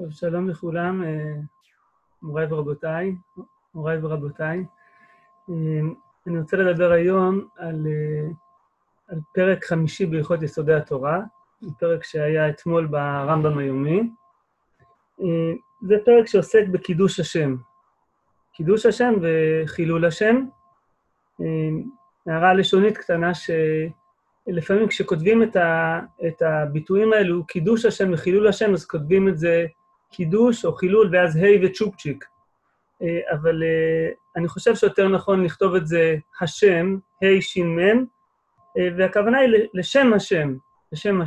טוב, שלום לכולם, מוריי ורבותיי, אני רוצה לדבר היום על פרק 5 בהלכות יסודי התורה, פרק שהיה אתמול ברמב"ם היומי. זה פרק שעוסק בקידוש השם. קידוש השם וחילול השם. הערה לשונית קטנה שלפעמים כשכותבים את הביטויים האלו, קידוש השם וחילול השם, אז כותבים את זה קידוש או חילול, ואז היי וצ'ופצ'יק. אבל אני חושב שיותר נכון לכתוב את זה השם, היי שימן, והכוונה היא לשם השם,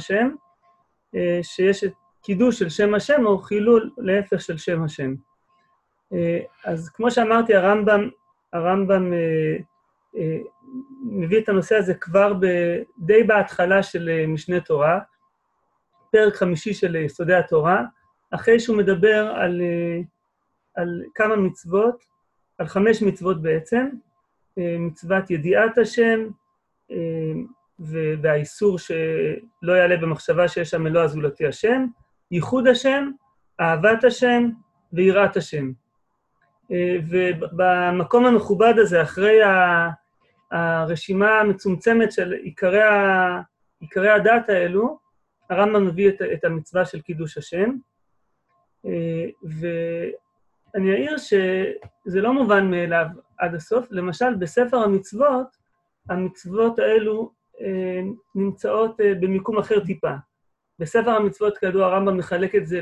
שיש את קידוש של שם השם או חילול להפך של שם השם. אז כמו שאמרתי, הרמב"ם מביא את הנושא הזה כבר די בהתחלה של משנה תורה, פרק 5 של יסודי התורה, אחרי שהוא מדבר על כמה מצוות, על 5 מצוות בעצם, מצוות ידיעת השם, והאיסור שלא יעלה במחשבה שיש שם אלוה זולתי השם, ייחוד השם, אהבת השם ויראת השם. ובמקום המכובד הזה, אחרי הרשימה המצומצמת של עיקרי הדת האלו, הרמב"ם מביא את המצווה של קידוש השם, ואני אעיר שזה לא מובן מאליו עד הסוף. למשל, בספר המצוות, המצוות האלו נמצאות במיקום אחר טיפה. בספר המצוות, כדוע, הרמב"ם מחלק את זה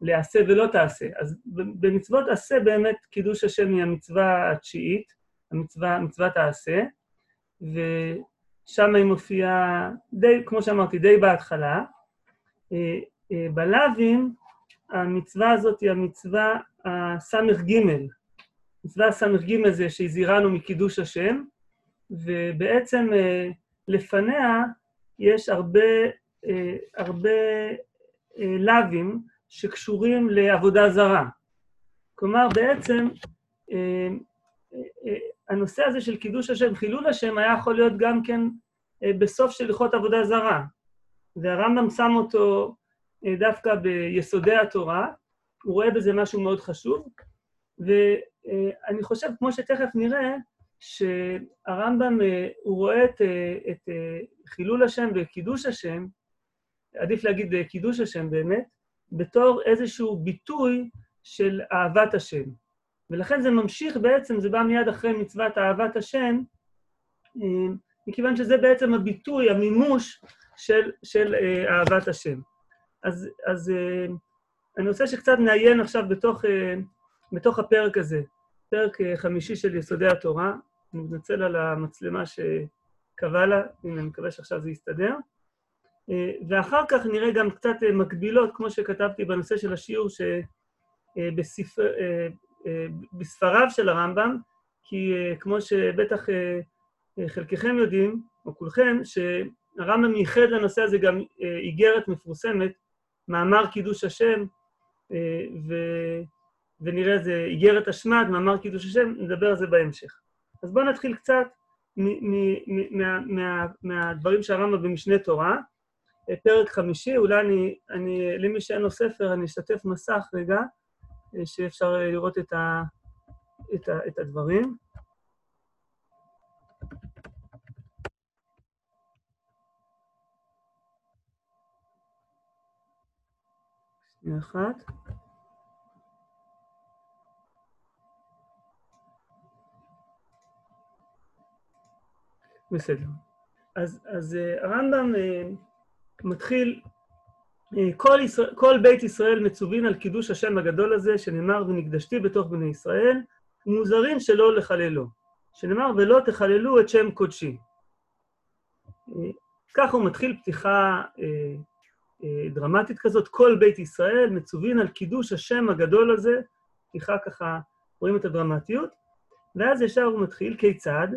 לעשה ולא תעשה. אז במצוות עשה באמת קידוש השם היא המצווה התשיעית, מצוות העשה, ושם היא מופיעה, כמו שאמרתי, די בהתחלה. בלווים, המצווה הזאת היא המצווה הסמך ג'. מצווה הסמך ג' זה שהזהירנו מקידוש השם, ובעצם לפניה יש הרבה לווים שקשורים לעבודה זרה. כלומר, בעצם הנושא הזה של קידוש השם, חילול השם, היה יכול להיות גם כן בסוף של הלכות עבודה זרה. והרמב"ם שם אותו דווקא ביסודי התורה, הוא רואה בזה משהו מאוד חשוב, ואני חושב, כמו שתכף נראה, שהרמב"ם הוא רואה את חילול השם וקידוש השם, עדיף להגיד קידוש השם באמת, בתור איזשהו ביטוי של אהבת השם. ולכן זה ממשיך בעצם, זה בא מיד אחרי מצוות אהבת השם, מכיוון שזה בעצם הביטוי, המימוש של אהבת השם. אז אני רוצה שקצת נעיין עכשיו בתוך הפרק הזה, פרק 5 של יסודי התורה. אני מתנצל על המצלמה שקבעה לה, אני מקווה שעכשיו זה יסתדר. ואחר כך נראה גם קצת מקבילות, כמו שכתבתי בנושא של השיעור, בספריו של הרמב"ם, כי כמו שבטח חלקכם יודעים, או כולכם, שהרמב"ם ייחד לנושא הזה גם איגרת מפורסמת, מאמר קידוש השם, ונראה זה איגרת השמד, מאמר קידוש השם, נדבר על זה בהמשך. אז בואו נתחיל קצת מהדברים שהרמב"ם במשנה תורה, פרק 5, אולי למי שאין לו ספר, אני אשתף מסך רגע, שאפשר לראות את הדברים. שנייה אחת. בסדר. אז הרמב"ם מתחיל, כל בית ישראל מצווים על קידוש השם הגדול הזה, שנאמר ונקדשתי בתוך בני ישראל, מוזרים שלא לחללו, שנאמר ולא תחללו את שם קודשי. כך הוא מתחיל פתיחה דרמטית כזאת, כל בית ישראל מצווים על קידוש השם הגדול הזה, פתיחה ככה, רואים את הדרמטיות, ואז ישר הוא מתחיל, כיצד?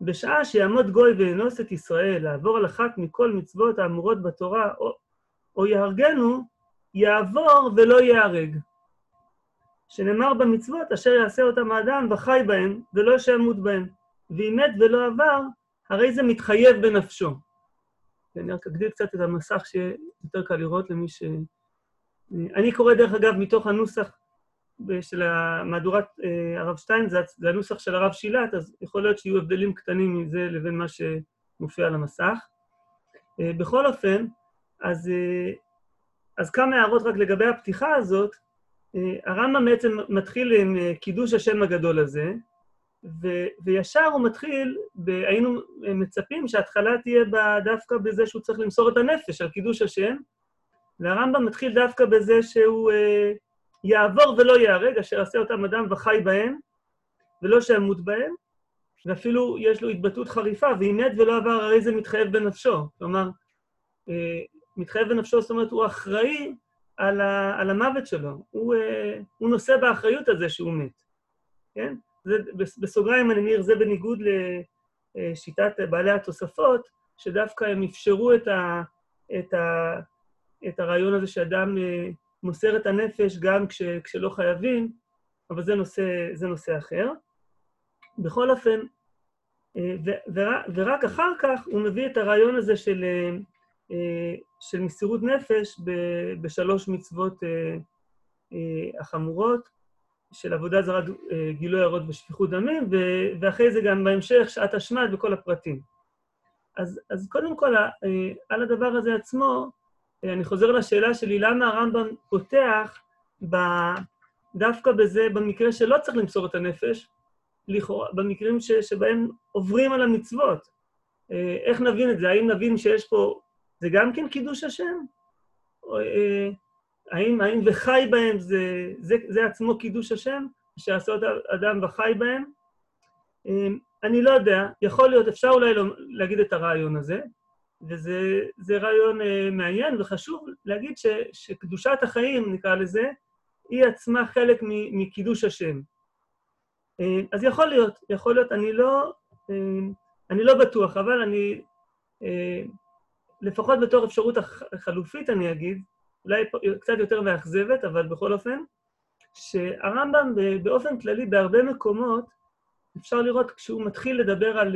בשעה שיעמוד גוי ואנוס את ישראל לעבור על אחת מכל מצוות האמורות בתורה, או יהרגנו, יעבור ולא יהרג. שנאמר במצוות אשר יעשה אותם האדם וחי בהם ולא שימות בהם, ואם מת ולא עבר, הרי זה מתחייב בנפשו. אני רק אגדיל קצת את המסך שיותר קל לראות למי אני קורא דרך אגב מתוך הנוסח של המהדורת הרב שטיינזץ, זה הנוסח של הרב שילת, אז יכול להיות שיהיו הבדלים קטנים מזה לבין מה שמופיע על המסך. בכל אופן, אז כמה הערות רק לגבי הפתיחה הזאת. הרמב"ם בעצם מתחיל עם קידוש השם הגדול הזה, וישר הוא מתחיל, היינו מצפים שההתחלה תהיה דווקא בזה שהוא צריך למסור את הנפש על קידוש השם, והרמב"ם מתחיל דווקא בזה שהוא יעבור ולא יהרג, אשר עשה אותם אדם וחי בהם, ולא שימות בהם, ואפילו יש לו התבטאות חריפה, והיא מת ולא עבר, הרי זה מתחייב בנפשו. כלומר, מתחייב בנפשו, זאת אומרת, הוא אחראי על המוות שלו. הוא נושא באחריות הזה שהוא מת. כן? זה, בסוגריים אני אומר, זה בניגוד לשיטת בעלי התוספות, שדווקא הם אפשרו את הרעיון הזה שאדם מוסר את הנפש גם כשלא חייבים, אבל זה נושא אחר. בכל אופן, ורק אחר כך הוא מביא את הרעיון הזה של מסירות נפש בשלוש מצוות החמורות, של עבודה זרה, גילוי ערות ושפיכות דמים, ואחרי זה גם בהמשך שעת השמד וכל הפרטים. אז קודם כל, על הדבר הזה עצמו, אני חוזר לשאלה שלי, למה הרמב"ם פותח דווקא בזה, במקרה שלא צריך למסור את הנפש, במקרים שבהם עוברים על המצוות. איך נבין את זה? האם נבין שיש פה, זה גם כן קידוש השם? האם וחי בהם זה עצמו קידוש השם, שעשה את האדם וחי בהם? אני לא יודע, יכול להיות, אפשר אולי להגיד את הרעיון הזה, וזה רעיון מעניין וחשוב להגיד שקדושת החיים, נקרא לזה, היא עצמה חלק מקידוש השם. אז יכול להיות, אני לא בטוח, אבל אני, לפחות בתור אפשרות החלופית אני אגיד, אולי קצת יותר מאכזבת, אבל בכל אופן, שהרמב"ם באופן כללי, בהרבה מקומות, אפשר לראות כשהוא מתחיל לדבר על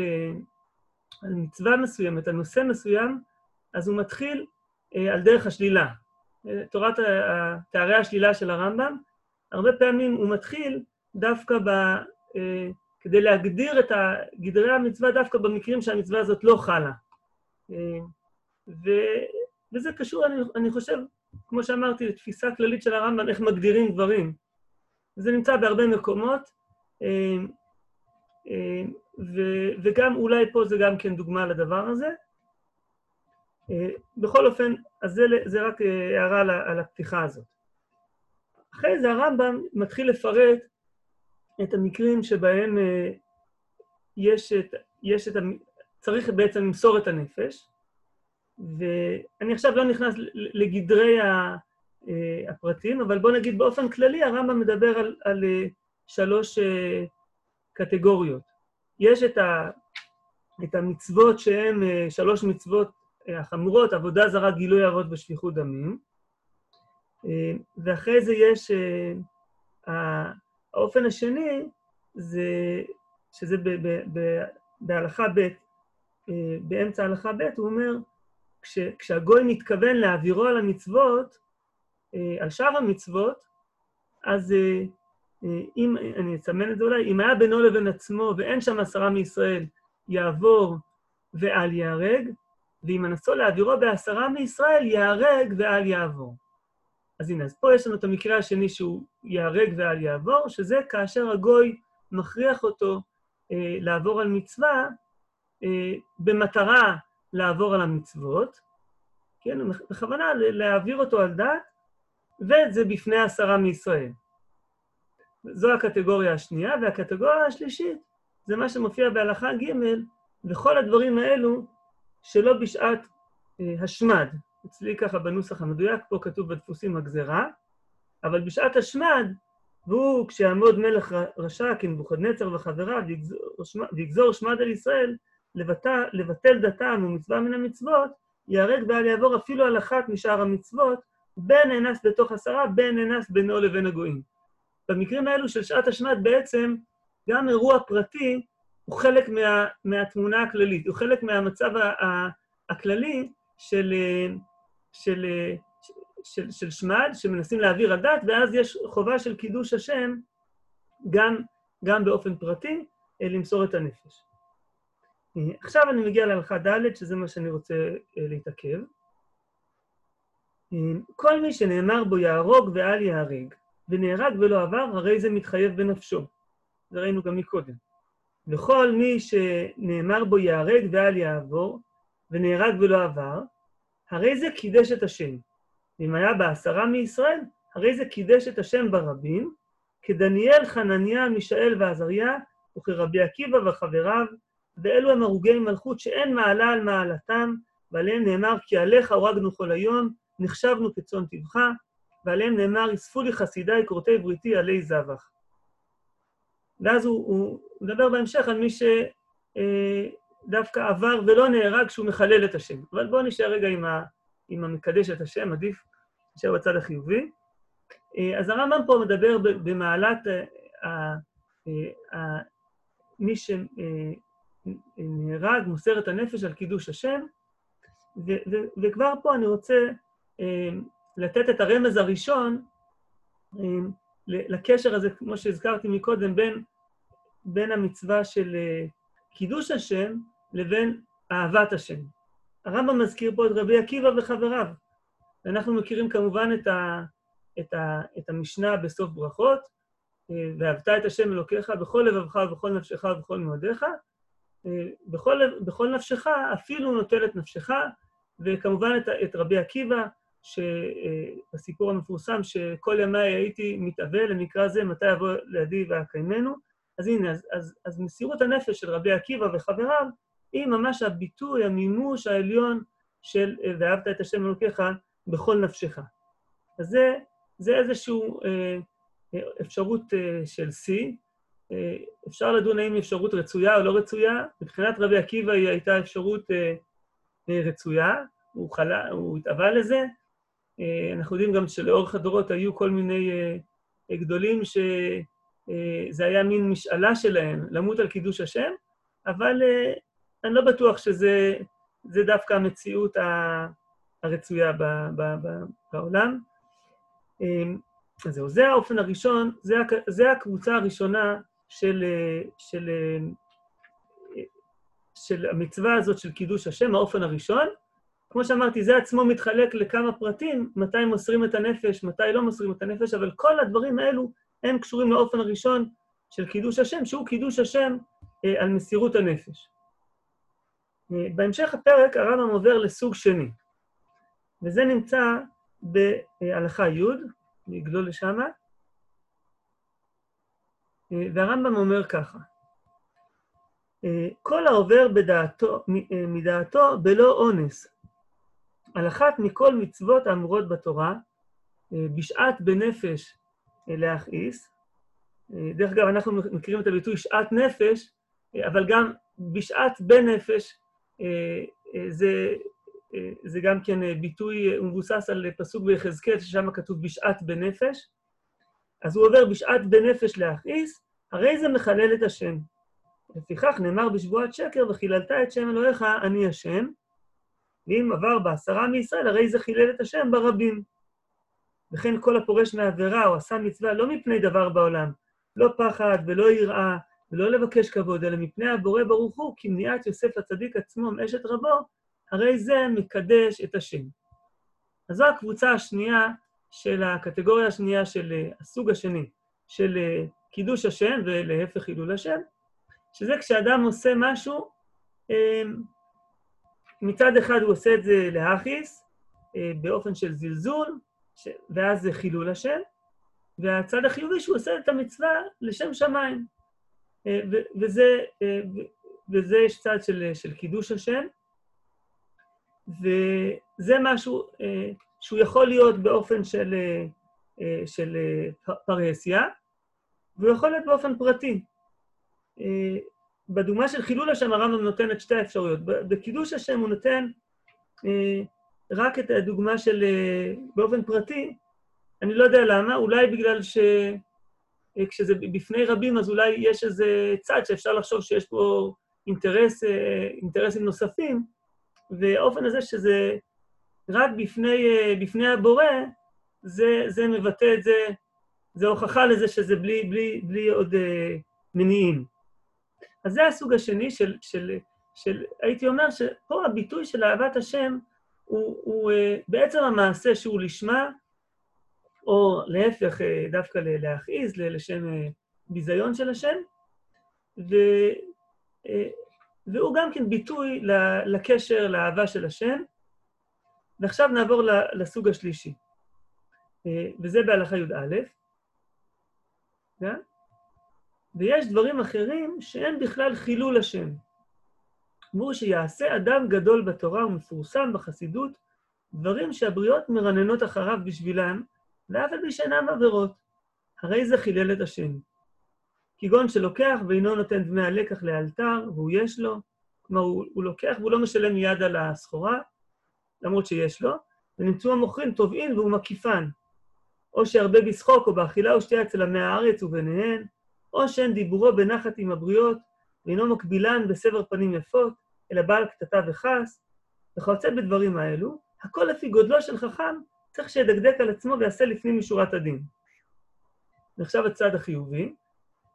מצווה מסוימת, על נושא מסוים, אז הוא מתחיל על דרך השלילה. תורת תארי השלילה של הרמב"ם, הרבה פעמים הוא מתחיל דווקא כדי להגדיר את גדרי המצווה, דווקא במקרים שהמצווה הזאת לא חלה. וזה קשור, אני חושב, כמו שאמרתי, לתפיסה כללית של הרמב"ם, איך מגדירים דברים. זה נמצא בהרבה מקומות, וגם אולי פה זה גם כן דוגמה לדבר הזה. בכל אופן, אז זה רק הערה על הפתיחה הזאת. אחרי זה הרמב"ם מתחיל לפרט את המקרים שבהם צריך בעצם למסור את הנפש, ואני עכשיו לא נכנס לגדרי הפרטים, אבל בוא נגיד באופן כללי, הרמב"ם מדבר על שלוש קטגוריות. יש את המצוות שהן שלוש מצוות החמורות, עבודה זרה, גילוי ערות ושפיכות דמים, ואחרי זה יש האופן השני, שזה בהלכה ב', באמצע הלכה ב', הוא אומר, כשהגוי מתכוון להעבירו על המצוות, על שאר המצוות, אז אם, אני אצמן את זה אולי, אם היה בינו לבין עצמו ואין שם עשרה מישראל, יעבור ואל יהרג, ואם מנסו להעבירו בעשרה מישראל, יהרג ואל יעבור. אז הנה, אז פה יש לנו את המקרה השני שהוא יהרג ואל יעבור, שזה כאשר הגוי מכריח אותו לעבור על מצווה, במטרה לעבור על המצוות, כן, בכוונה להעביר אותו על דעת, וזה בפני עשרה מישראל. זו הקטגוריה השנייה, והקטגוריה השלישית, זה מה שמופיע בהלכה ג' וכל הדברים האלו שלא בשעת השמד. אצלי ככה בנוסח המדויק, פה כתוב בדפוסים הגזרה, אבל בשעת השמד, והוא כשיעמוד מלך רשע, כנבוכדנצר וחבריו, ויגזור שמד על ישראל, לבטל דתם ומצווה מן המצוות, יהרג ואל יעבור אפילו על אחת משאר המצוות, בין אנס בתוך עשרה, בין אנס בינו לבין הגויים. במקרים האלו של שעת השמד בעצם, גם אירוע פרטי הוא חלק מהתמונה הכללית, הוא חלק מהמצב הכללי של של שמד שמנסים להעביר הדת, ואז יש חובה של קידוש השם גם באופן פרטי למסור את הנפש. עכשיו אני מגיע להלכה ד' שזה מה שאני רוצה להתעכב. כל מי שנאמר בו יהרוג ואל יהרג, ונהרג ולא עבר, הרי זה מתחייב בנפשו. זה ראינו גם מקודם. וכל מי שנאמר בו יהרג ואל יעבור, ונהרג ולא עבר, הרי זה קידש את השם. ואם היה ב10 מישראל, הרי זה קידש את השם ברבים, כדניאל, חנניה, מישאל ועזריה, וכרבי עקיבא וחבריו, ואלו הם הרוגי מלכות שאין מעלה על מעלתם, ועליהם נאמר כי עליך הורגנו כל היום, נחשבנו כצאן טבעך, ועליהם נאמר יספו לי חסידיי כורתי בריתי עלי זבח. ואז הוא מדבר בהמשך על מי שדווקא עבר ולא נהרג שהוא מחלל את השם. אבל בואו נשאר רגע עם המקדש את השם, עדיף נשאר בצד החיובי. אז הרמב"ם פה מדבר במעלת מי שנהרג, מוסר את הנפש על קידוש השם, וכבר פה אני רוצה לתת את הרמז הראשון לקשר הזה, כמו שהזכרתי מקודם, בין המצווה של קידוש השם לבין אהבת השם. הרמב"ם מזכיר פה את רבי עקיבא וחבריו. אנחנו מכירים כמובן את המשנה בסוף ברכות, ואהבת את השם אלוקיך בכל לבבך ובכל נפשך ובכל מאודיך, בכל נפשך אפילו נוטל את נפשך, וכמובן את רבי עקיבא, שבסיפור המפורסם שכל ימיי הייתי מתאבל למקרא זה מתי יבוא לידי ואקיימנו. אז הנה, אז מסירות הנפש של רבי עקיבא וחבריו היא ממש הביטוי, המימוש העליון של ואהבת את השם אלוקיך בכל נפשך. אז זה איזשהו אפשרות של סי, אפשר לדון האם אפשרות רצויה או לא רצויה. מבחינת רבי עקיבא היא הייתה אפשרות רצויה, הוא התאבל לזה. אנחנו יודעים גם שלאורך הדורות היו כל מיני גדולים שזה היה מין משאלה שלהם, למות על קידוש השם, אבל אני לא בטוח שזה דווקא המציאות הרצויה בעולם. אז זהו, זה האופן הראשון, זה הקבוצה הראשונה של המצווה הזאת של קידוש השם, האופן הראשון. כמו שאמרתי, זה עצמו מתחלק לכמה פרטים, מתי מוסרים את הנפש, מתי לא מוסרים את הנפש, אבל כל הדברים האלו הם קשורים לאופן הראשון של קידוש השם, שהוא קידוש השם על מסירות הנפש. בהמשך הפרק הרמב"ם עובר לסוג שני, וזה נמצא בהלכה י', נגלול לשם, והרמב"ם אומר ככה, כל העובר מדעתו בלא אונס, על אחת מכל מצוות האמורות בתורה, בשעת בנפש להכעיס. דרך אגב, אנחנו מכירים את הביטוי שעת נפש, אבל גם בשעת בנפש, זה גם כן ביטוי מבוסס על פסוק ביחזקאל, ששם כתוב בשעת בנפש. אז הוא עובר בשעת בנפש להכעיס, הרי זה מחלל את השם. לפיכך נאמר בשבועת שקר, וחיללת את שם אלוהיך, אני השם. ואם עבר ב10 מישראל, הרי זה חילל את השם ברבים. וכן כל הפורש מעבירה או עשה מצווה לא מפני דבר בעולם, לא פחד ולא יראה ולא לבקש כבוד, אלא מפני הבורא ברוך הוא, כי מניעת יוסף הצדיק עצמו מאשת רבו, הרי זה מקדש את השם. אז זו הקבוצה השנייה של הקטגוריה השנייה של הסוג השני, של קידוש השם ולהפך חילול השם, שזה כשאדם עושה משהו, מצד אחד הוא עושה את זה להכעיס, באופן של זלזול, ואז זה חילול השם, והצד החיובי שהוא עושה את המצווה לשם שמיים. וזה יש צד של קידוש השם, וזה משהו שהוא יכול להיות באופן של פרהסיה, והוא יכול להיות באופן פרטי. בדוגמה של חילול השם הרמב"ם נותן את שתי האפשרויות. בקידוש השם הוא נותן רק את הדוגמה של באופן פרטי, אני לא יודע למה, אולי בגלל שכשזה בפני רבים, אז אולי יש איזה צד שאפשר לחשוב שיש פה אינטרסים נוספים, והאופן הזה שזה רק בפני הבורא, זה מבטא את זה, זה הוכחה לזה שזה בלי עוד מניעים. אז זה הסוג השני של הייתי אומר שפה הביטוי של אהבת השם הוא בעצם המעשה שהוא לשמה, או להפך דווקא להכעיס, לשם ביזיון של השם, והוא גם כן ביטוי לקשר, לאהבה של השם. ועכשיו נעבור לסוג השלישי, וזה בהלכה י"א, ויש דברים אחרים שאין בכלל חילול השם, והוא שיעשה אדם גדול בתורה ומפורסם בחסידות, דברים שהבריות מרננות אחריו בשבילם, ואף על פי שאינם עבירות, הרי זה חילל את השם. כגון שלוקח ואינו נותן דמי הלקח לאלתר, והוא יש לו, כלומר הוא לוקח והוא לא משלם מיד על הסחורה, למרות שיש לו, ונמצאו המוכרים טובעין והוא מקיפן, או שהרבה בשחוק או באכילה או שתי אצל עמי הארץ וביניהן, או שאין דיבורו בנחת עם הבריות, ואינו מקבילן בסבר פנים יפות, אלא בעל קטטה וחס, וכיוצא בדברים האלו, הכל לפי גודלו של חכם, צריך שידקדק על עצמו ויעשה לפנים משורת הדין. ועכשיו הצד החיובי,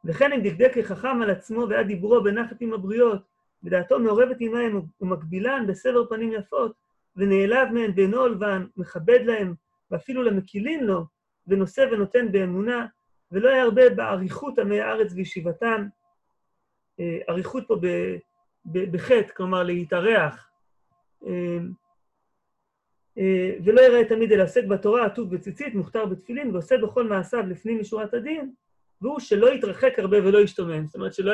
וכן אם דקדק לחכם על עצמו והיה דיבורו בנחת עם הבריות, ודעתו מעורבת עמהם ומקבילן בסבר פנים יפות, ונעלב מהן ואינו הולבן, מכבד להם, ואפילו למקילין לו, ונושא ונותן באמונה, ולא ירבה באריכות עמי הארץ וישיבתם, אריכות פה בחטא, כלומר להתארח, ולא יראה תמיד אל עסק בתורה, עטוב בציצית, מוכתר בתפילין, ועושה בכל מעשיו לפנים משורת הדין, והוא שלא יתרחק הרבה ולא ישתומם, זאת אומרת שלא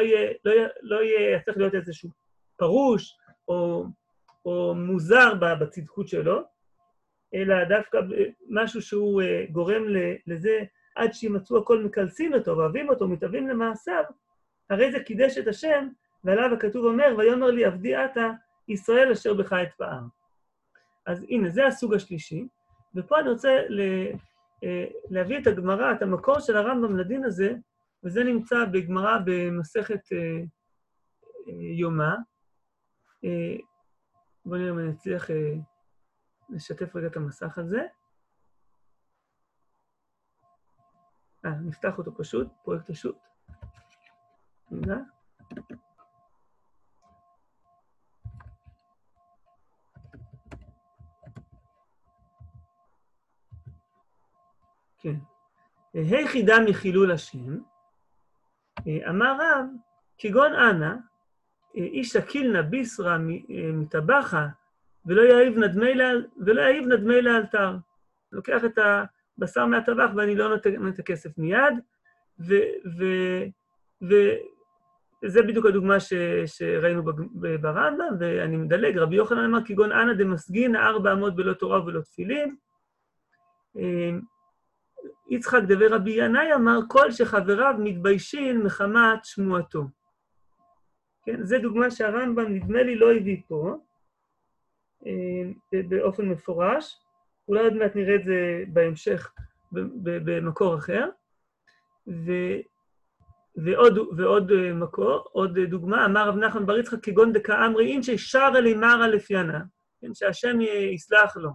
יהיה, צריך להיות איזשהו פרוש, או מוזר בצדקות שלו, אלא דווקא משהו שהוא גורם לזה, עד שימצאו הכל מקלסים אותו, ואוהבים אותו, מתאבים למעשיו, הרי זה קידש את השם, ועליו הכתוב אומר, ויאמר לי עבדי אתה, ישראל אשר בך אתפאר. אז הנה, זה הסוג השלישי, ופה אני רוצה להביא את הגמרא, את המקור של הרמב"ם לדין הזה, וזה נמצא בגמרא במסכת יומא. בואו נראה אם אני אצליח לשתף רגע את המסך הזה. נפתח אותו פשוט, פרויקט השוט. תודה. כן. היחידה מחילול השם, אמר רב, כגון אנה, איש אקיל נביסרה מטבחה, ולא יעיב נדמי לאלתר. לוקח את בשר מהטבח, ואני לא נותן את הכסף מיד, וזה בדיוק הדוגמה שראינו ברמב"ם, ואני מדלג, רבי יוחנן אמר, כגון אנא דמסגין, 400 בלא תורה ולא תפילין. יצחק דבר רבי ינאי אמר, כל שחבריו מתביישים מחמת שמועתו. כן, זו דוגמה שהרמב"ם נדמה לי לא הביא פה, באופן מפורש, אולי עוד מעט נראה את זה בהמשך, במקור אחר. ועוד מקור, עוד דוגמה, אמר רב נחמן בר יצחק, כגון דקאמרי אינשי שרה לי מרה לפיינה, שהשם יסלח לו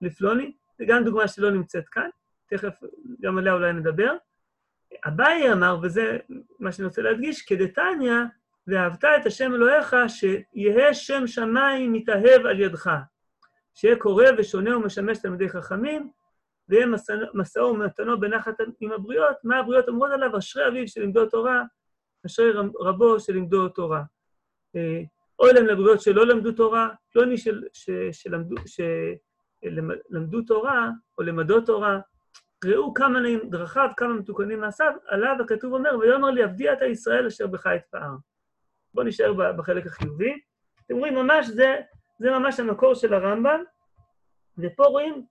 לפלוני, זה גם דוגמה שלא נמצאת כאן, תכף גם עליה אולי נדבר. אביי אמר, וזה מה שאני רוצה להדגיש, כדתניא, ואהבת את השם אלוהיך, שיהא שם שמיים מתאהב על ידך. שיהיה קורא ושונה ומשמש תלמידי חכמים, ויהיה מסעו ומתנו בנחת עם הבריות, מה הבריות אומרות עליו? אשרי אביו שלמדו תורה, אשרי רבו שלמדו תורה. אוי להם לבריות שלא למדו תורה, פלוני שלמדו תורה, או למדו תורה, ראו כמה נעים דרכיו, כמה מתוקנים מעשיו, עליו הכתוב אומר, ויאמר לי עבדי אתה ישראל אשר בך אתפאר. בואו נשאר בחלק החיובי. אתם רואים ממש זה ממש המקור של הרמב"ם, ופה רואים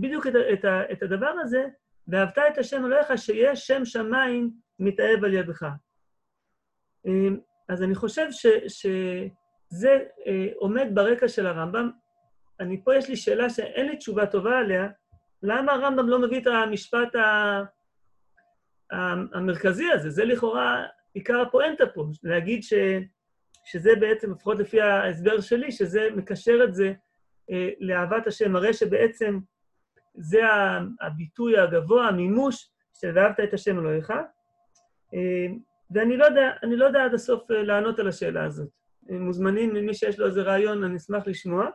בדיוק את הדבר הזה, ואהבת את השם אלוהיך שיהיה שם שמיים מתאהב על ידך. אז אני חושב שזה עומד ברקע של הרמב"ם. פה יש לי שאלה שאין לי תשובה טובה עליה, למה הרמב"ם לא מביא את המשפט המרכזי הזה? זה לכאורה עיקר הפואנטה פה, להגיד שזה בעצם, לפחות לפי ההסבר שלי, שזה מקשר את זה לאהבת השם, הרי שבעצם זה הביטוי הגבוה, המימוש, של ואהבת את השם אלוהיך. ואני לא יודע עד הסוף לענות על השאלה הזאת. מוזמנים ממי שיש לו איזה רעיון, אני אשמח לשמוע.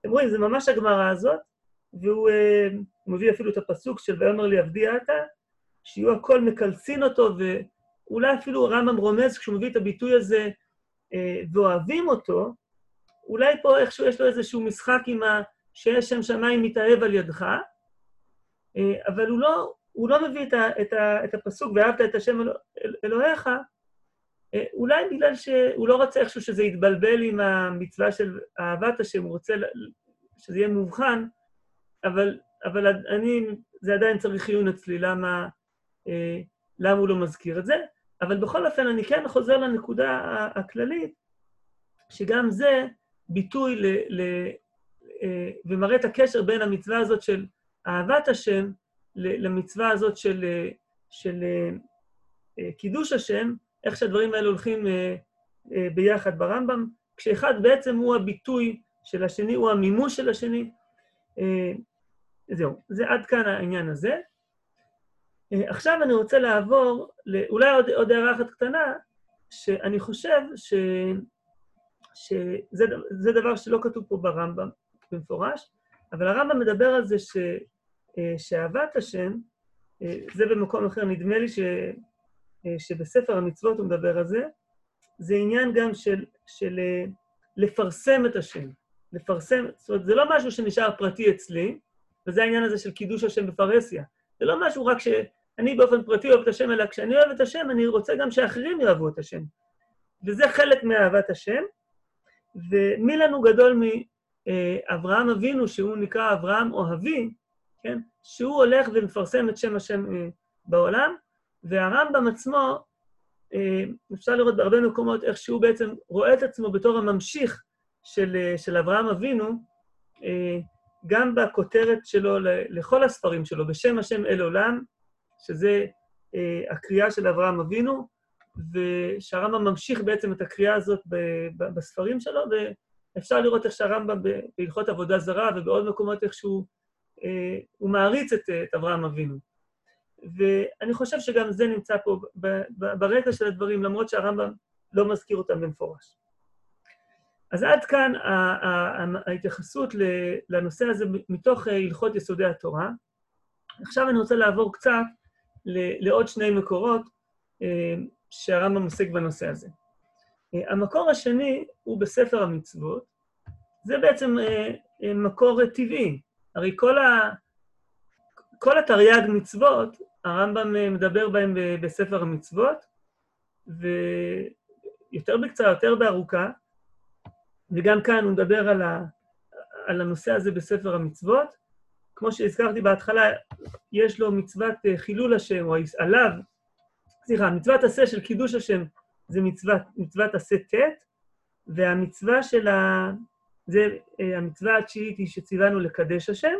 אתם רואים, זה ממש הגמרא הזאת, והוא מביא אפילו את הפסוק של ואומר לי עבדי אתה, שיהיו הכל מקלצין אותו, ואולי אפילו רמב"ם רומז, כשהוא מביא את הביטוי הזה, ואוהבים אותו, אולי פה איכשהו יש לו איזשהו משחק עם ה... שיש שם שמיים מתאהב על ידך, אבל הוא לא מביא את הפסוק, ואהבת את השם אלוהיך, אולי בגלל שהוא לא רוצה איכשהו שזה יתבלבל עם המצווה של אהבת השם, הוא רוצה שזה יהיה מובחן, אבל זה עדיין צריך עיון אצלי, למה הוא לא מזכיר את זה, אבל בכל אופן אני כן חוזר לנקודה הכללית, שגם זה ביטוי ומראה את הקשר בין המצווה הזאת של אהבת השם, למצווה הזאת של קידוש השם, איך שהדברים האלה הולכים ביחד ברמב"ם, כשאחד בעצם הוא הביטוי של השני, הוא המימוש של השני. זהו, זה עד כאן העניין הזה. עכשיו אני רוצה לעבור, אולי עוד הערה אחת קטנה, שאני חושב שזה דבר שלא כתוב פה ברמב"ם במפורש, אבל הרמב"ם מדבר על זה שאהבת השם, זה במקום אחר, נדמה לי שבספר המצוות הוא מדבר על זה, זה עניין גם של לפרסם את השם. לפרסם, זאת אומרת, זה לא משהו שנשאר פרטי אצלי, וזה העניין הזה של קידוש השם בפרסיה. זה לא משהו רק שאני באופן פרטי אוהב את השם, אלא כשאני אוהב את השם, אני רוצה גם שאחרים יאהבו את השם. וזה חלק מאהבת השם, ומי לנו גדול מאברהם אבינו, שהוא נקרא אברהם אוהבי, כן? שהוא הולך ומפרסם את שם השם בעולם, והרמב"ם עצמו, אפשר לראות בהרבה מקומות איך שהוא בעצם רואה את עצמו בתור הממשיך של אברהם אבינו, גם בכותרת שלו לכל הספרים שלו, בשם השם אל עולם, שזה הקריאה של אברהם אבינו, ושהרמב"ם ממשיך בעצם את הקריאה הזאת בספרים שלו, ואפשר לראות איך שהרמב"ם בהלכות עבודה זרה, ובעוד מקומות איך שהוא מעריץ את אברהם אבינו. ואני חושב שגם זה נמצא פה ברקע של הדברים, למרות שהרמב"ם לא מזכיר אותם במפורש. אז עד כאן ההתייחסות לנושא הזה מתוך הלכות יסודי התורה. עכשיו אני רוצה לעבור קצת לעוד שני מקורות שהרמב"ם עוסק בנושא הזה. המקור השני הוא בספר המצוות. זה בעצם מקור טבעי. הרי כל התרי"ג מצוות, הרמב"ם מדבר בהם בספר המצוות, ויותר בקצרה, יותר בארוכה, וגם כאן הוא מדבר על הנושא הזה בספר המצוות. כמו שהזכרתי בהתחלה, יש לו מצוות חילול השם, או עליו, מצוות עשה של קידוש השם, זה מצוות עשה ת', והמצווה זה המצווה התשיעית היא שציוונו לקדש השם,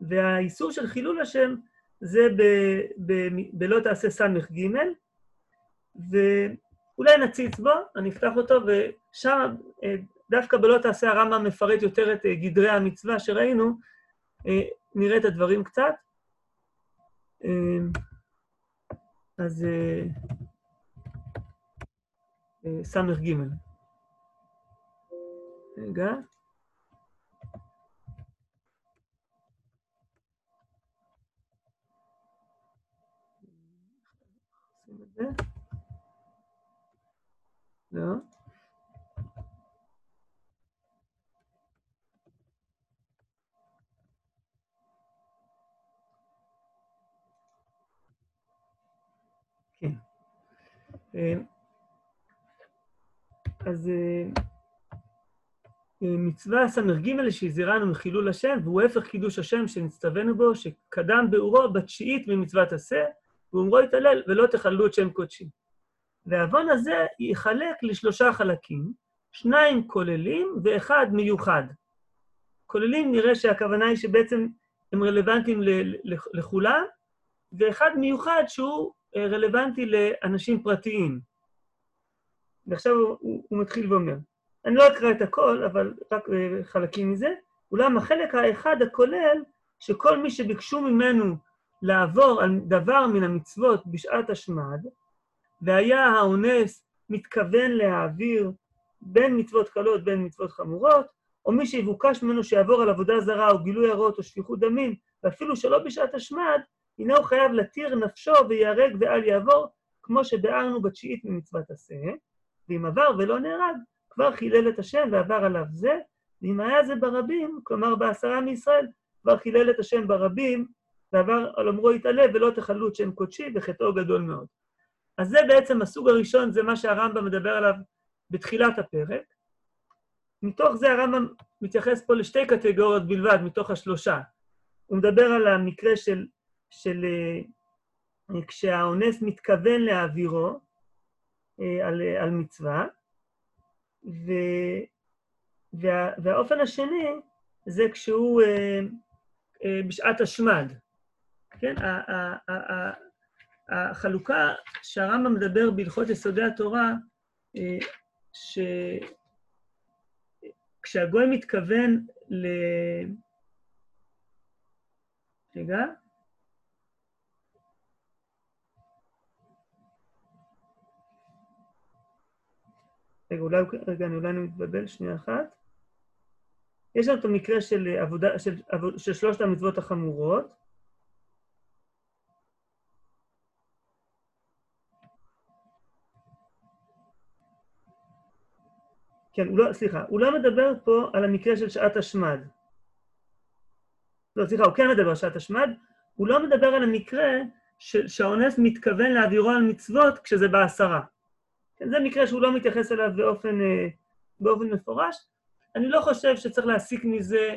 והאיסור של חילול השם זה בלא תעשה סמך ג', ואולי נציץ בו, אני אפתח אותו, ושם דווקא בלא תעשה הרמב"ם מפרט יותר את גדרי המצווה שראינו, נראה את הדברים קצת. אז סמך ג' רגע. לא. כן. אז מצווה סמ"ר ג' שהזהירנו מחילול השם, והוא הפך קידוש השם שנצטווינו בו, שקדם באורו בתשיעית ממצוות עשה, ואומרו יתהלל ולא תחללו את שם קודשי. והעוון הזה ייחלק לשלושה חלקים, שניים כוללים ואחד מיוחד. כוללים נראה שהכוונה היא שבעצם הם רלוונטיים לכולם, ואחד מיוחד שהוא רלוונטי לאנשים פרטיים. ועכשיו הוא מתחיל ואומר, אני לא אקרא את הכל, אבל רק חלקים מזה. אולם החלק האחד הכולל, שכל מי שביקשו ממנו לעבור על דבר מן המצוות בשעת השמד, והיה האונס מתכוון להעביר בין מצוות קלות, בין מצוות חמורות, או מי שיבוקש ממנו שיעבור על עבודה זרה, או גילוי ערות, או שפיכות דמים, ואפילו שלא בשעת השמד, הנה הוא חייב לתיר נפשו ויהרג ואל יעבור, כמו שביארנו בתשיעית ממצוות עשה, ואם עבר ולא נהרג, כבר חילל את השם ועבר עליו זה, ואם היה זה ברבים, כלומר בעשרה מישראל, כבר חילל את השם ברבים, ועבר על אמרו יתעלה ולא תחללו את שם קודשי, וחטאו גדול מאוד. אז זה בעצם הסוג הראשון, זה מה שהרמב"ם מדבר עליו בתחילת הפרק. מתוך זה הרמב"ם מתייחס פה לשתי קטגוריות בלבד, מתוך השלושה. הוא מדבר על המקרה של כשהאונס מתכוון להעבירו על מצווה, והאופן השני זה כשהוא בשעת השמד. כן? החלוקה שהרמב"ם מדבר בהלכות יסודי התורה, כשהגוי מתכוון ל... רגע? רגע, אולי אני מתבלבל, שנייה אחת. יש לנו את המקרה של עבודה, של שלושת המצוות החמורות. כן, הוא לא מדבר פה על המקרה של שעת השמד. לא, סליחה, הוא כן מדבר על שעת השמד. הוא לא מדבר על המקרה שהאונס מתכוון להעבירו על מצוות כשזה בעשרה. זה מקרה שהוא לא מתייחס אליו באופן מפורש. אני לא חושב שצריך להסיק מזה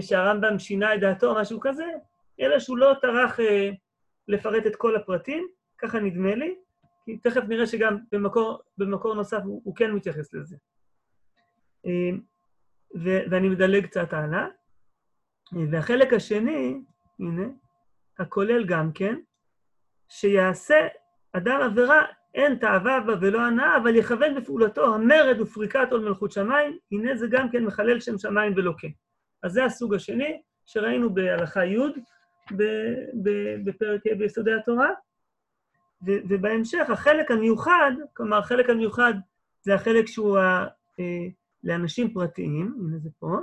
שהרמב"ם שינה את דעתו או משהו כזה, אלא שהוא לא טרח לפרט את כל הפרטים, ככה נדמה לי, כי תכף נראה שגם במקור נוסף הוא כן מתייחס לזה. ואני מדלג קצת הלאה. והחלק השני, הנה, הכולל גם כן, שיעשה אדם עבירה, אין תאווה בה ולא הנאה, אבל יכוון בפעולתו המרד ופריקת עול מלכות שמיים, הנה זה גם כן מחלל שם שמיים ולא כן. אז זה הסוג השני שראינו בהלכה י' בפרק ביסודי התורה, ובהמשך החלק המיוחד, כלומר החלק המיוחד זה החלק שהוא לאנשים פרטיים, הנה זה פה,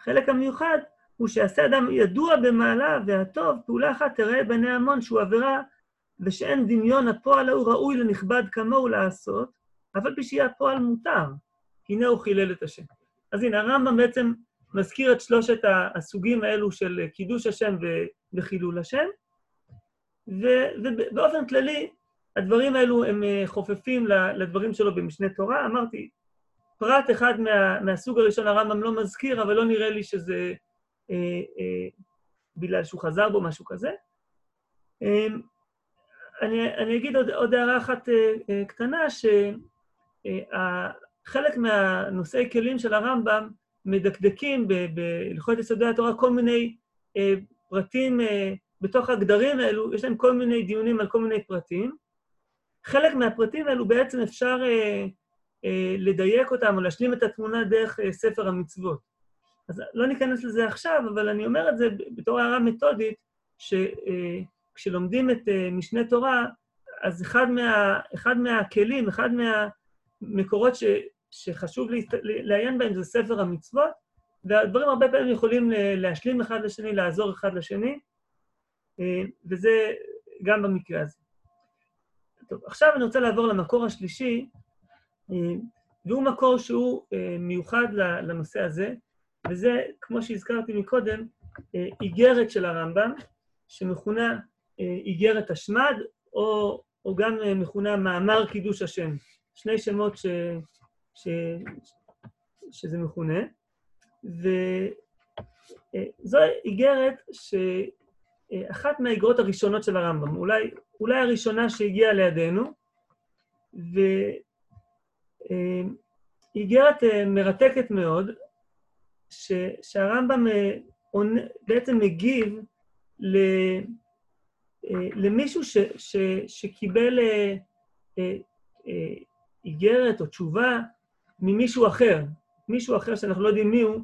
החלק המיוחד הוא שעשה אדם ידוע במעלה והטוב, פעולה אחת תראה בני המון שהוא עבירה, ושאין דמיון הפועל הוא ראוי לנכבד כמוהו לעשות, אבל בשביל הפועל מותר, הנה הוא חילל את השם. אז הנה, הרמב"ם בעצם מזכיר את שלושת הסוגים האלו של קידוש השם וחילול השם, ובאופן כללי, הדברים האלו הם חופפים לדברים שלו במשנה תורה. אמרתי, פרט אחד מהסוג הראשון הרמב"ם לא מזכיר, אבל לא נראה לי שזה בגלל שהוא חזר בו, משהו כזה. אני אגיד עוד הערה אחת קטנה, שחלק מהנושאי כלים של הרמב"ם מדקדקים בהלכות יסודי התורה, כל מיני פרטים בתוך הגדרים האלו, יש להם כל מיני דיונים על כל מיני פרטים. חלק מהפרטים האלו בעצם אפשר לדייק אותם, או להשלים את התמונה דרך ספר המצוות. אז לא ניכנס לזה עכשיו, אבל אני אומר את זה בתור הערה מתודית, כשלומדים את משנה תורה, אז אחד מהכלים, אחד מהמקורות שחשוב לעיין בהם זה ספר המצוות, והדברים הרבה פעמים יכולים להשלים אחד לשני, לעזור אחד לשני, וזה גם במקרה הזה. טוב, עכשיו אני רוצה לעבור למקור השלישי, והוא מקור שהוא מיוחד לנושא הזה, וזה, כמו שהזכרתי מקודם, איגרת של הרמב"ם, שמכונה איגרת השמד, או גם מכונה מאמר קידוש השם. שני שמות שזה מכונה. וזו איגרת שאחת מהאיגרות הראשונות של הרמב"ם, אולי הראשונה שהגיעה לידינו, ואיגרת מרתקת מאוד, שהרמב"ם בעצם מגיב למישהו שקיבל איגרת או תשובה ממישהו אחר, מישהו אחר שאנחנו לא יודעים מי הוא,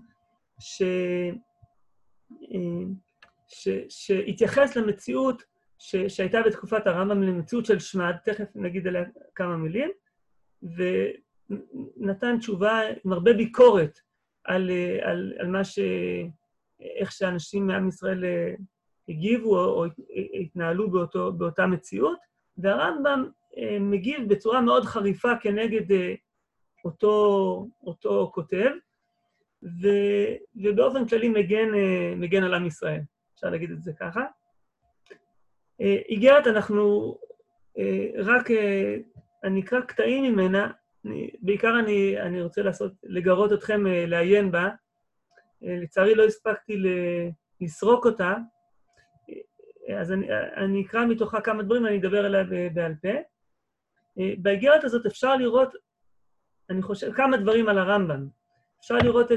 שהתייחס למציאות שהייתה בתקופת הרמב"ם, למציאות של שמד, תכף נגיד עליה כמה מילים, ונתן תשובה עם הרבה ביקורת על, על, על מה ש... איך שאנשים מעם ישראל הגיבו או התנהלו באותה מציאות, והרמב"ם מגיב בצורה מאוד חריפה כנגד אותו כותב, ובאופן כללי מגן על עם ישראל. אפשר להגיד את זה ככה. איגרת, אנחנו רק, אני אקרא קטעים ממנה, בעיקר אני רוצה לגרות אתכם לעיין בה, לצערי לא הספקתי לסרוק אותה, אז אני אקרא מתוכה כמה דברים, אני אדבר עליה בעל פה. באיגרת הזאת אפשר לראות, אני חושב, כמה דברים על הרמב"ם. אפשר לראות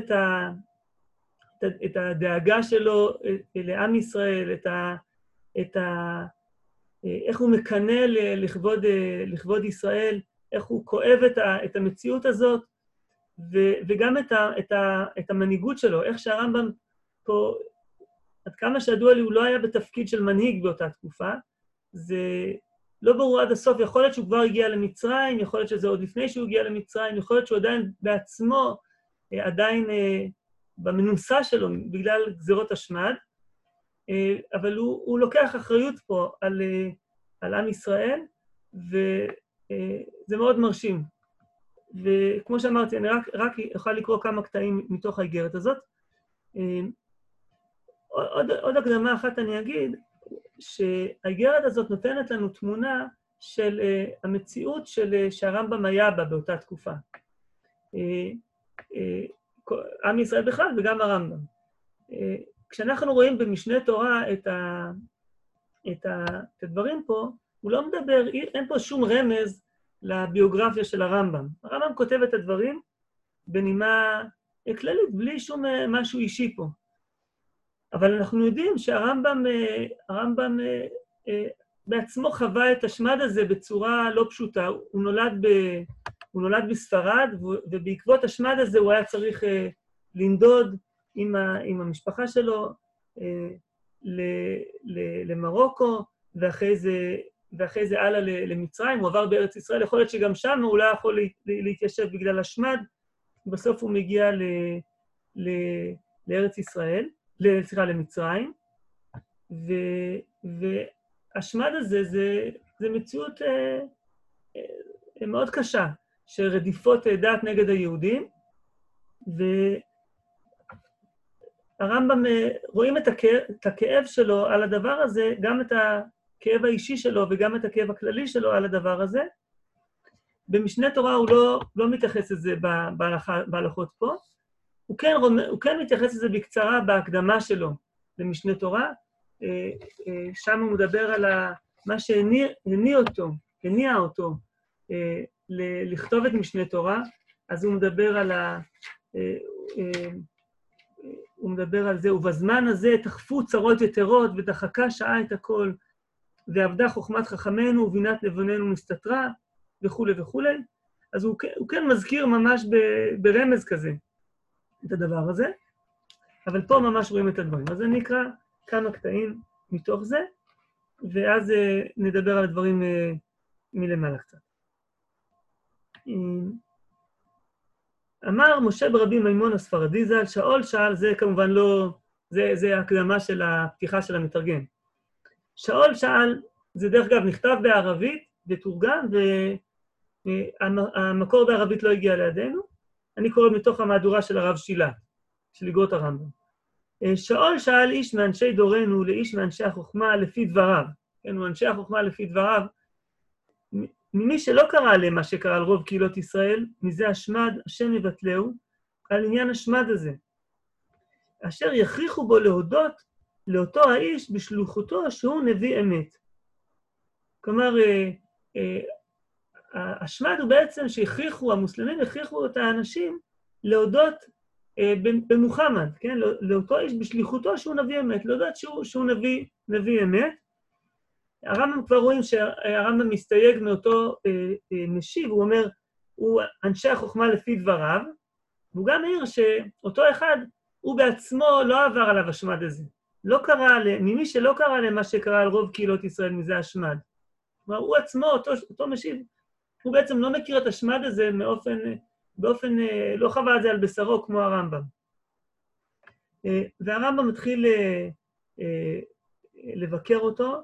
את הדאגה שלו לעם ישראל, איך הוא מקנה לכבוד ישראל, איך הוא כואב את המציאות הזאת, וגם את המנהיגות שלו, איך שהרמב"ם פה, עד כמה שידוע לי, הוא לא היה בתפקיד של מנהיג באותה תקופה, זה לא ברור עד הסוף, יכול להיות שהוא כבר הגיע למצרים, יכול להיות שזה עוד לפני שהוא הגיע למצרים, יכול להיות שהוא עדיין בעצמו, עדיין במנוסה שלו, בגלל גזירות השמד, אבל הוא לוקח אחריות פה על עם ישראל, וזה מאוד מרשים. וכמו שאמרתי, אני רק אוכל לקרוא כמה קטעים מתוך האיגרת הזאת. עוד הקדמה אחת אני אגיד, שהאיגרת הזאת נותנת לנו תמונה של המציאות שהרמב"ם היה בה באותה תקופה. עם ישראל בכלל וגם הרמב"ם. כשאנחנו רואים במשנה תורה את הדברים פה, הוא לא מדבר, אין פה שום רמז לביוגרפיה של הרמב"ם. הרמב"ם כותב את הדברים בנימה כללית, בלי שום משהו אישי פה. אבל אנחנו יודעים שהרמב"ם בעצמו חווה את השמד הזה בצורה לא פשוטה. הוא נולד בספרד, ובעקבות השמד הזה הוא היה צריך לנדוד עם המשפחה שלו למרוקו, ואחרי זה הלאה למצרים, הוא עבר בארץ ישראל, יכול להיות שגם שם הוא לא יכול להתיישב בגלל השמד, בסוף הוא מגיע לארץ ישראל, למצרים, והשמד הזה זה מציאות מאוד קשה, של רדיפות דת נגד היהודים, והרמב"ם רואים את הכאב שלו על הדבר הזה, גם את הכאב האישי שלו וגם את הכאב הכללי שלו על הדבר הזה. במשנה תורה הוא לא מתייחס לזה בהלכות פה, הוא כן מתייחס לזה בקצרה בהקדמה שלו למשנה תורה, שם הוא מדבר על מה שהניע אותו לכתוב את משנה תורה, אז הוא מדבר על זה, ובזמן הזה תחפו צרות יתרות ודחקה שעה את הכל, ועבדה חוכמת חכמנו ובינת לבוננו מסתתרה, וכו' וכו'. אז הוא כן מזכיר ממש ברמז כזה את הדבר הזה, אבל פה ממש רואים את הדברים. אז אני אקרא כמה קטעים מתוך זה, ואז נדבר על הדברים מלמעלה קצת. אמר משה ברבי מימון הספרדי ז"ל, שאול שאל, זה כמובן לא, זה ההקדמה של הפתיחה של המתרגם. שאול שאל, זה דרך אגב נכתב בערבית, בתורגם, והמקור בערבית לא הגיע לידינו. אני קורא מתוך המהדורה של הרב שילת, של איגרות הרמב"ם. שאול שאל איש מאנשי דורנו לאיש מאנשי החוכמה לפי דבריו. כן, מאנשי החוכמה לפי דבריו, ממי שלא קרא עליהם מה שקרא על רוב קהילות ישראל, מזה השמד, השם יבטלהו, על עניין השמד הזה. אשר יכריחו בו להודות לאותו האיש בשלוחותו שהוא נביא אמת. כלומר, השמד הוא בעצם המוסלמים הכריחו את האנשים להודות במוחמד, כן? לאותו איש בשליחותו שהוא נביא אמת, להודות שהוא נביא אמת. הרמב"ם כבר רואים שהרמב"ם מסתייג מאותו משיב, הוא אומר, הוא אנשי החוכמה לפי דבריו, והוא גם העיר שאותו אחד, הוא בעצמו לא עבר עליו השמד הזה. לא קרא, ממי שלא קרא למה שקרה על רוב קהילות ישראל מזה השמד. כלומר, הוא עצמו, אותו משיב, הוא בעצם לא מכיר את השמד הזה באופן, לא חווה את זה על בשרו כמו הרמב"ם. והרמב"ם מתחיל לבקר אותו,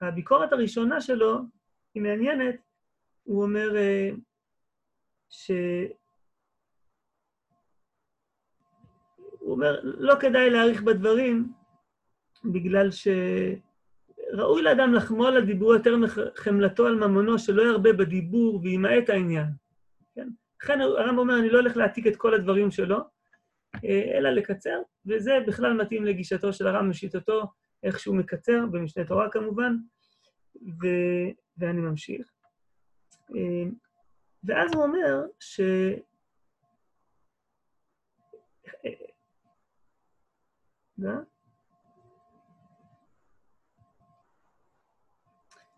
והביקורת הראשונה שלו היא מעניינת, הוא אומר לא כדאי להאריך בדברים, בגלל שראוי לאדם לחמול על דיבור יותר מחמלתו על ממונו, שלא ירבה בדיבור וימעט העניין. כן? לכן הרמב"ם אומר, אני לא הולך להעתיק את כל הדברים שלו, אלא לקצר, וזה בכלל מתאים לגישתו של הרמב"ם, שיטתו, איך שהוא מקצר, במשנה תורה כמובן, ואני ממשיך. ואז הוא אומר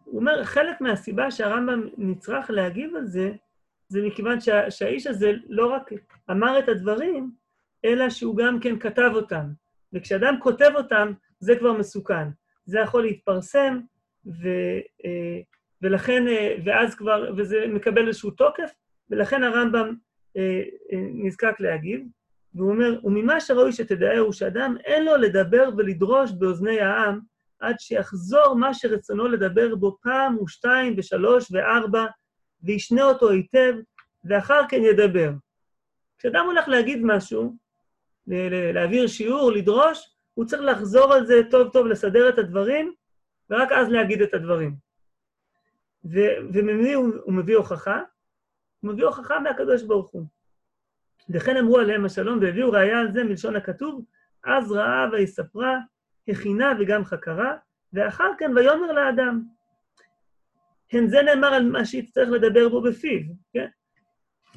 הוא אומר, חלק מהסיבה שהרמב"ם נצטרך להגיב על זה, זה מכיוון שהאיש הזה לא רק אמר את הדברים, אלא שהוא גם כן כתב אותם. וכשאדם כותב אותם, זה כבר מסוכן. זה יכול להתפרסם, ולכן, ואז כבר, וזה מקבל איזשהו תוקף, ולכן הרמב"ם נזקק להגיב. והוא אומר, וממה שראוי שתדעי הוא שאדם אין לו לדבר ולדרוש באוזני העם, עד שיחזור מה שרצונו לדבר בו פעם ו2 ו3 ו4, וישנה אותו היטב, ואחר כן ידבר. כשאדם הולך להגיד משהו, להעביר שיעור, לדרוש, הוא צריך לחזור על זה טוב טוב, לסדר את הדברים, ורק אז להגיד את הדברים. וממי הוא מביא הוכחה? הוא מביא הוכחה מהקדוש ברוך הוא. וכן אמרו עליהם השלום, והביאו ראיה על זה מלשון הכתוב, אז ראה ויספרה, הכינה וגם חקרה, ואחר כן ויאמר לאדם. הן זה נאמר על מה שיצטרך לדבר בו בפיו, כן?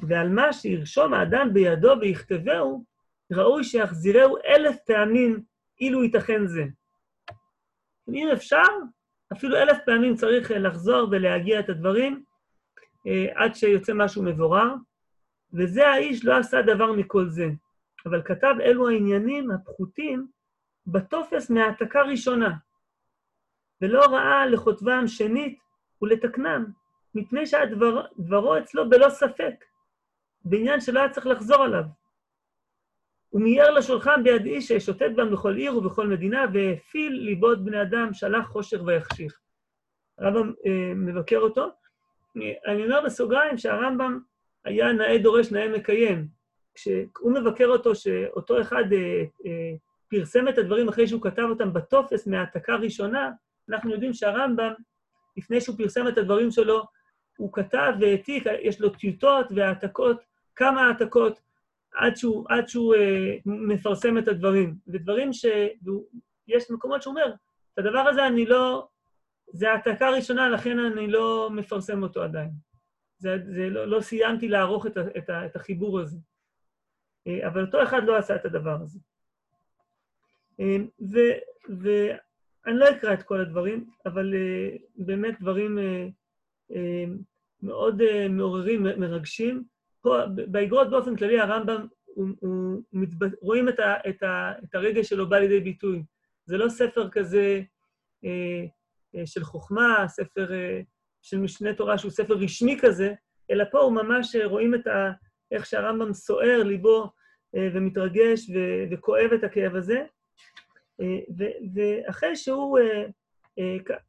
ועל מה שירשום האדם בידו ויכתבהו, ראוי שיחזירהו 1000 פעמים אילו ייתכן זה. אם אפשר, אפילו 1000 פעמים צריך לחזור ולהגיע את הדברים, עד שיוצא משהו מבורר, וזה האיש לא עשה דבר מכל זה, אבל כתב אלו העניינים הפחותים בטופס מהעתקה ראשונה, ולא ראה לכותבם שנית ולתקנם, מפני שהדברו אצלו בלא ספק, בעניין שלא היה צריך לחזור עליו. הוא מייר לשולחן ביד איש ששוטט בם בכל עיר ובכל מדינה, והפיל ליבות בני אדם, שלח חושך ויחשיך. הרמב"ם מבקר אותו. אני אומר בסוגריים שהרמב"ם היה נאה דורש, נאה מקיים. כשהוא מבקר אותו, שאותו אחד פרסם את הדברים אחרי שהוא כתב אותם בטופס מהעתקה ראשונה, אנחנו יודעים שהרמב"ם, לפני שהוא פרסם את הדברים שלו, הוא כתב והעתיק, יש לו טיוטות והעתקות, כמה העתקות, עד שהוא מפרסם את הדברים. ודברים יש מקומות שהוא אומר, את הדבר הזה אני לא, זה העתקה ראשונה, לכן אני לא מפרסם אותו עדיין. לא סיימתי לערוך את החיבור הזה. אבל אותו אחד לא עשה את הדבר הזה. ואני לא אקרא את כל הדברים, אבל באמת דברים מאוד מעוררים, מרגשים. פה, באיגרות באופן כללי, הרמב"ם, רואים את הרגש שלו בא לידי ביטוי. זה לא ספר כזה של חוכמה, ספר של משנה תורה שהוא ספר רשמי כזה, אלא פה הוא ממש רואים איך שהרמב"ם סוער ליבו ומתרגש וכואב את הכאב הזה. ואחרי שהוא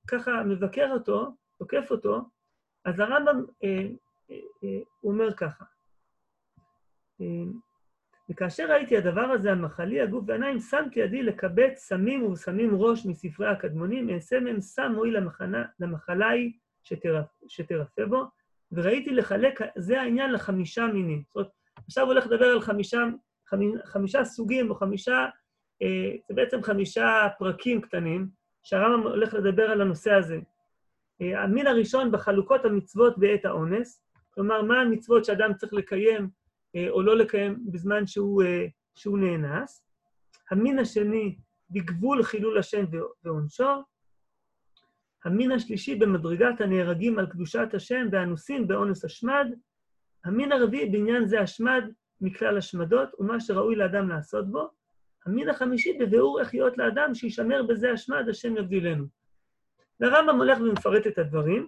ככה מבקר אותו, תוקף אותו, אז הרמב"ם אומר ככה. וכאשר ראיתי הדבר הזה, המחלי, הגוף ועיניים, שמתי ידי לקבץ סמים ובסמים ראש מספרי הקדמונים, אעשה מהם סם מועיל למחלי שתרפא בו, וראיתי לחלק, זה העניין, 5 מינים. זאת אומרת, עכשיו הולך לדבר על 5 סוגים, או 5, זה בעצם 5 פרקים קטנים, שהרמב"ם הולך לדבר על הנושא הזה. המין הראשון בחלוקות המצוות בעת האונס, כלומר, מה המצוות שאדם צריך לקיים או לא לקיים בזמן שהוא נאנס. המין השני, בגבול חילול השם ועונשו. המין השלישי במדרגת הנהרגים על קדושת השם והנוסעים באונס השמד, המין הרביעי בעניין זה השמד מכלל השמדות ומה שראוי לאדם לעשות בו, המין החמישי בביאור איך להיות לאדם שישמר בזה השמד, השם יבדילנו. לרמב"ם הולך ומפרט את הדברים.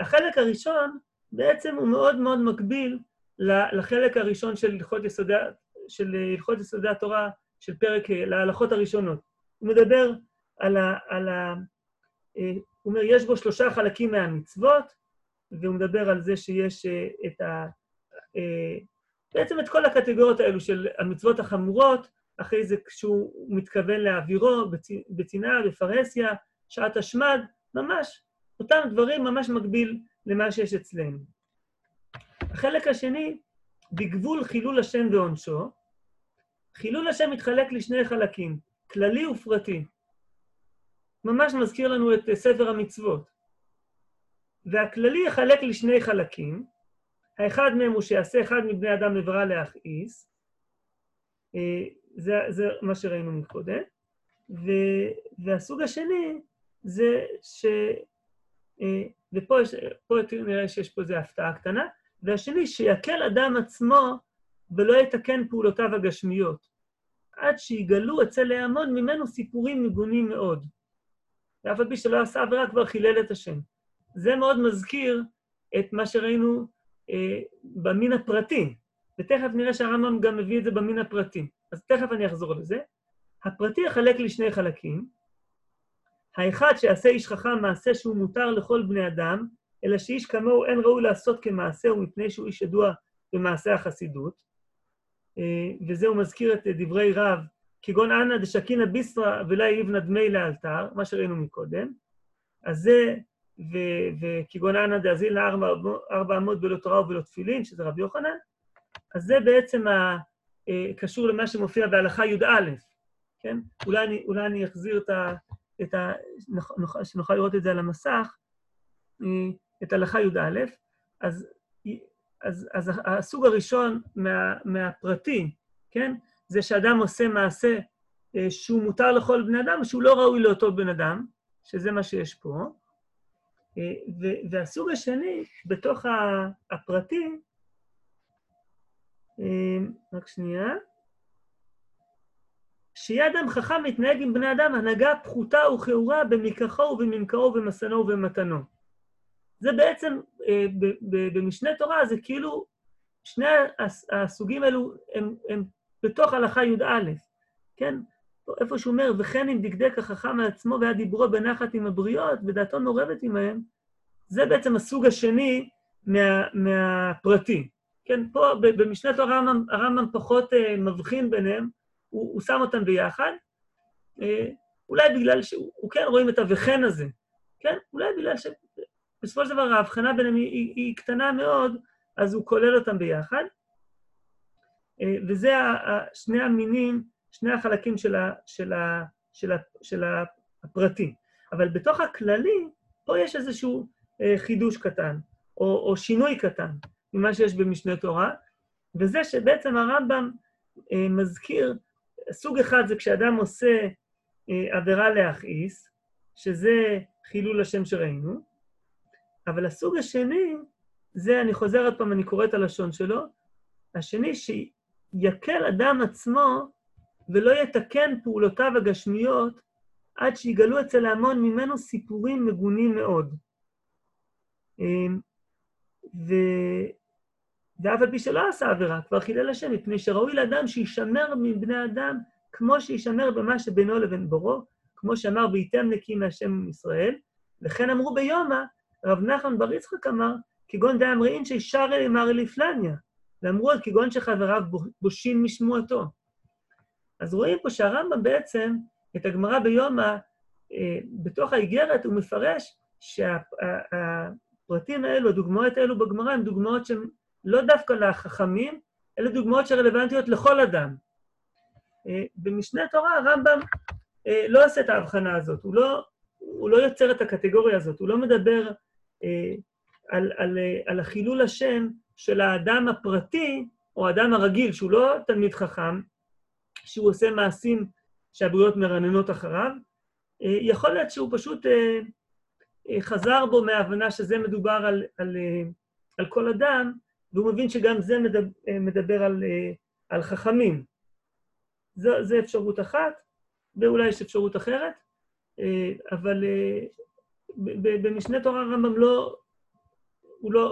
החלק הראשון בעצם הוא מאוד מאוד מקביל לחלק הראשון של הלכות יסודי התורה, של פרק להלכות הראשונות. הוא מדבר הוא אומר, יש בו שלושה חלקים מהמצוות, והוא מדבר על זה שיש את בעצם את כל הקטגוריות האלו של המצוות החמורות, אחרי זה כשהוא מתכוון להעבירו, בצנעה, בפרהסיה, שעת השמד, ממש, אותם דברים ממש מקביל למה שיש אצלנו. החלק השני, בגבול חילול השם ועונשו, חילול השם מתחלק לשני חלקים, כללי ופרטי. ממש מזכיר לנו את ספר המצוות. והכללי יחלק לשני חלקים, האחד מהם הוא שיעשה אחד מבני אדם עברה להכעיס, זה מה שראינו מקודם, והסוג השני זה ופה נראה שיש פה איזו הפתעה קטנה, והשני שיקל אדם עצמו ולא יתקן פעולותיו הגשמיות, עד שיגלו אצל להמון ממנו סיפורים מגונים מאוד. ואף על פי שלא עשה עבירה כבר חילל את השם. זה מאוד מזכיר את מה שראינו במין הפרטי, ותכף נראה שהרמב"ם גם מביא את זה במין הפרטי, אז תכף אני אחזור לזה. הפרטי יחלק לשני חלקים, האחד שיעשה איש חכם מעשה שהוא מותר לכל בני אדם, אלא שאיש כמוהו אין ראוי לעשות כמעשה ומפני שהוא איש ידוע במעשה החסידות, וזה הוא מזכיר את דברי רב, כגון אנא דשקינא ביסרא ולא יבנא דמי לאלתר, מה שראינו מקודם, אז זה וכגון אנא דאזילנא 400 ולא תורה ולא תפילין, שזה רבי יוחנן, אז זה בעצם קשור למה שמופיע בהלכה י"א, כן? אולי אני אחזיר את ה... שנוכל לראות את זה על המסך, את הלכה י"א, אז הסוג הראשון מהפרטי, כן? זה שאדם עושה מעשה שהוא מותר לכל בן אדם, שהוא לא ראוי לאותו בן אדם, שזה מה שיש פה. והסוג השני, בתוך הפרטי, רק שנייה, שיהיה אדם חכם מתנהג עם בני אדם, הנהגה פחותה וכאורה במיקחו ובממכרו ובמסנו ובמתנו. זה בעצם, במשנה תורה, זה כאילו, שני הסוגים האלו הם בתוך הלכה י"א, כן? איפה שהוא אומר, וכן אם דקדק החכם מעצמו והיה דיברו בנחת עם הבריות, ודעתו מעורבת עמהם, זה בעצם הסוג השני מהפרטי. כן, פה במשנה תורה הרמב"ם פחות מבחין ביניהם, הוא שם אותם ביחד, אולי בגלל שהוא כן רואים את ה"וכן" הזה, כן? אולי בגלל שבסופו של דבר ההבחנה ביניהם היא קטנה מאוד, אז הוא כולל אותם ביחד, וזה שני המינים, שני החלקים של הפרטי. אבל בתוך הכללי, פה יש איזשהו חידוש קטן, או שינוי קטן, ממה שיש במשנה תורה, וזה שבעצם הרמב"ם מזכיר, סוג אחד זה כשאדם עושה עבירה להכעיס, שזה חילול השם שראינו, אבל הסוג השני, זה אני חוזר עוד פעם, אני קורא את הלשון שלו, השני שיקל אדם עצמו ולא יתקן פעולותיו הגשמיות עד שיגלו אצל ההמון ממנו סיפורים מגונים מאוד. ואף על פי שלא עשה עבירה, כבר חילל השם, מפני שראוי לאדם שישמר מבני אדם כמו שישמר במה שבינו לבין בורו, כמו שאמר וייתם נקי מהשם ומישראל, וכן אמרו ביומא, רב נחמן בר יצחק אמר, כגון דאמר אין שישר אמר לפלניה, ואמרו על כגון שחבריו בושים משמועתו. אז רואים פה שהרמב"ם בעצם, את הגמרא ביומא, בתוך האיגרת הוא מפרש שהפרטים האלו, הדוגמאות האלו בגמרא, הן דוגמאות שהן לא דווקא לחכמים, אלא דוגמאות שרלוונטיות לכל אדם. במשנה תורה הרמב"ם לא עושה את ההבחנה הזאת, הוא לא יוצר את הקטגוריה הזאת, הוא לא מדבר על החילול השם, של האדם הפרטי, או האדם הרגיל, שהוא לא תלמיד חכם, שהוא עושה מעשים שהבריות מרננות אחריו, יכול להיות שהוא פשוט חזר בו מההבנה שזה מדובר על, על, על כל אדם, והוא מבין שגם זה מדבר על, על חכמים. זה אפשרות אחת, ואולי יש אפשרות אחרת, אבל במשנה תורה הרמב"ם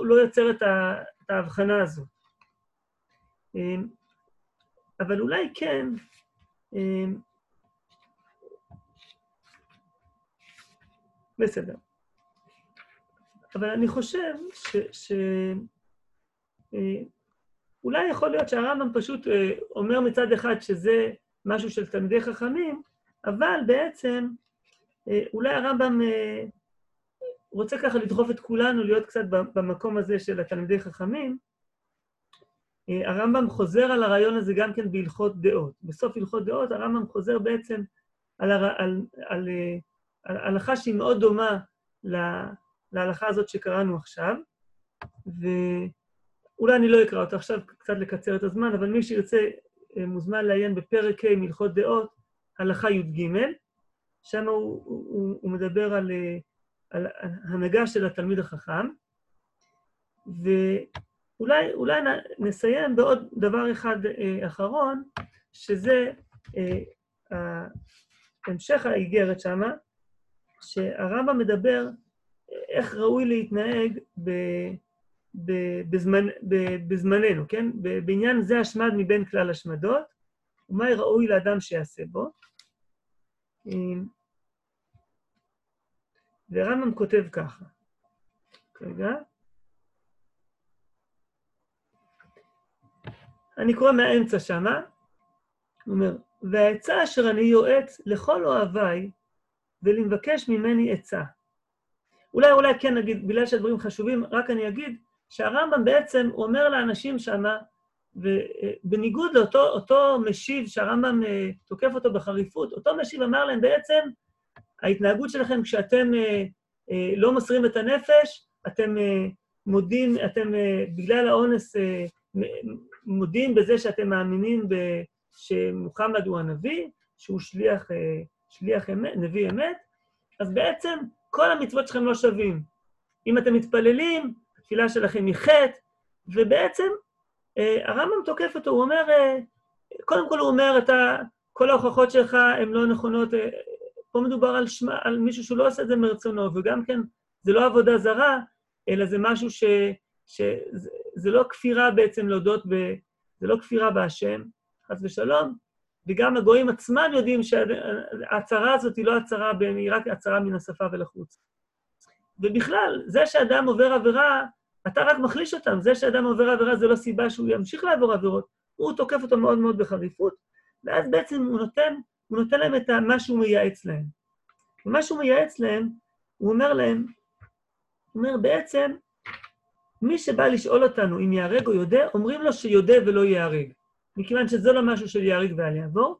לא יוצר את ההבחנה הזו. אבל אולי כן, בסדר. אבל אני חושב אולי יכול להיות שהרמב"ם פשוט אומר מצד אחד שזה משהו של תלמידי חכמים, אבל בעצם אולי הרמב"ם רוצה ככה לדחוף את כולנו להיות קצת במקום הזה של התלמידי חכמים. הרמב"ם חוזר על הרעיון הזה גם כן בהלכות דעות. בסוף הלכות דעות הרמב"ם חוזר בעצם על הלכה שהיא מאוד דומה להלכה הזאת שקראנו עכשיו, ואולי אני לא אקרא אותה עכשיו קצת לקצר את הזמן, אבל מי שירצה מוזמן לעיין בפרק ה' הלכות דעות, הלכה י"ג, שם הוא מדבר על הנהגה של התלמיד החכם, ואולי נסיים בעוד דבר אחד אחרון, שזה המשך האיגרת שמה, שהרמב"ם מדבר איך ראוי להתנהג בזמננו, כן? בעניין זה השמד מבין כלל השמדות, ומה ראוי לאדם שיעשה בו. והרמב"ם כותב ככה. רגע. אני קורא מהאמצע שמה, הוא אומר, והעצה אשר אני יועץ לכל אוהביי, ולמבקש ממני עצה. אולי כן נגיד, בגלל שהדברים חשובים, רק אני אגיד שהרמב"ם בעצם אומר לאנשים שמה, ובניגוד לאותו משיב שהרמב"ם תוקף אותו בחריפות, אותו משיב אמר להם בעצם, ההתנהגות שלכם כשאתם לא מסרים את הנפש, אתם מודים, אתם בגלל האונס מודים בזה שאתם מאמינים שמוחמד הוא הנביא, שהוא שליח אמת, נביא אמת, אז בעצם כל המצוות שלכם לא שווים. אם אתם מתפללים, התפילה שלכם היא חטא, ובעצם הרמב"ם תוקף אותו, הוא אומר, קודם כל הוא אומר, כל ההוכחות שלך הן לא נכונות, פה מדובר על מישהו שהוא לא עושה את זה מרצונו, וגם כן זה לא עבודה זרה, אלא זה משהו זה לא כפירה בעצם להודות, זה לא כפירה בהשם, חס ושלום, וגם הגויים עצמם יודעים שההצהרה הזאת היא לא הצהרה, היא רק הצהרה מן השפה ולחוץ. ובכלל, זה שאדם עובר עבירה, אתה רק מחליש אותם, זה שאדם עובר עבירה זה לא סיבה שהוא ימשיך לעבור עבירות, הוא תוקף אותו מאוד מאוד בחריפות, ואז בעצם הוא נותן להם את מה שהוא מייעץ להם. ומה שהוא מייעץ להם, הוא אומר להם, הוא אומר בעצם, מי שבא לשאול אותנו אם יהרג או יודע, אומרים לו שיודע ולא יהרג. מכיוון שזה לא משהו של יהרג ואל יעבור,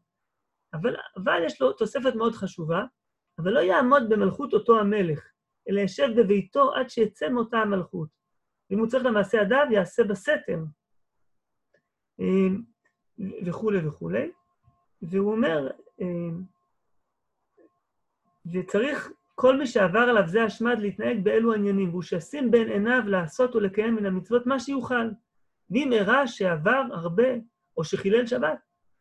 אבל יש לו תוספת מאוד חשובה, אבל לא יעמוד במלכות אותו המלך, אלא ישב בביתו עד שיצא מאותה המלכות. אם הוא צריך למעשה ידיו, יעשה בסתר, וכו' וכו'. והוא אומר, וצריך כל מי שעבר עליו זה השמד להתנהג באלו עניינים, והוא שישים בין עיניו לעשות ולקיים מן המצוות מה שיוכל. ואם הראה שעבר הרבה, או שחילל שבת,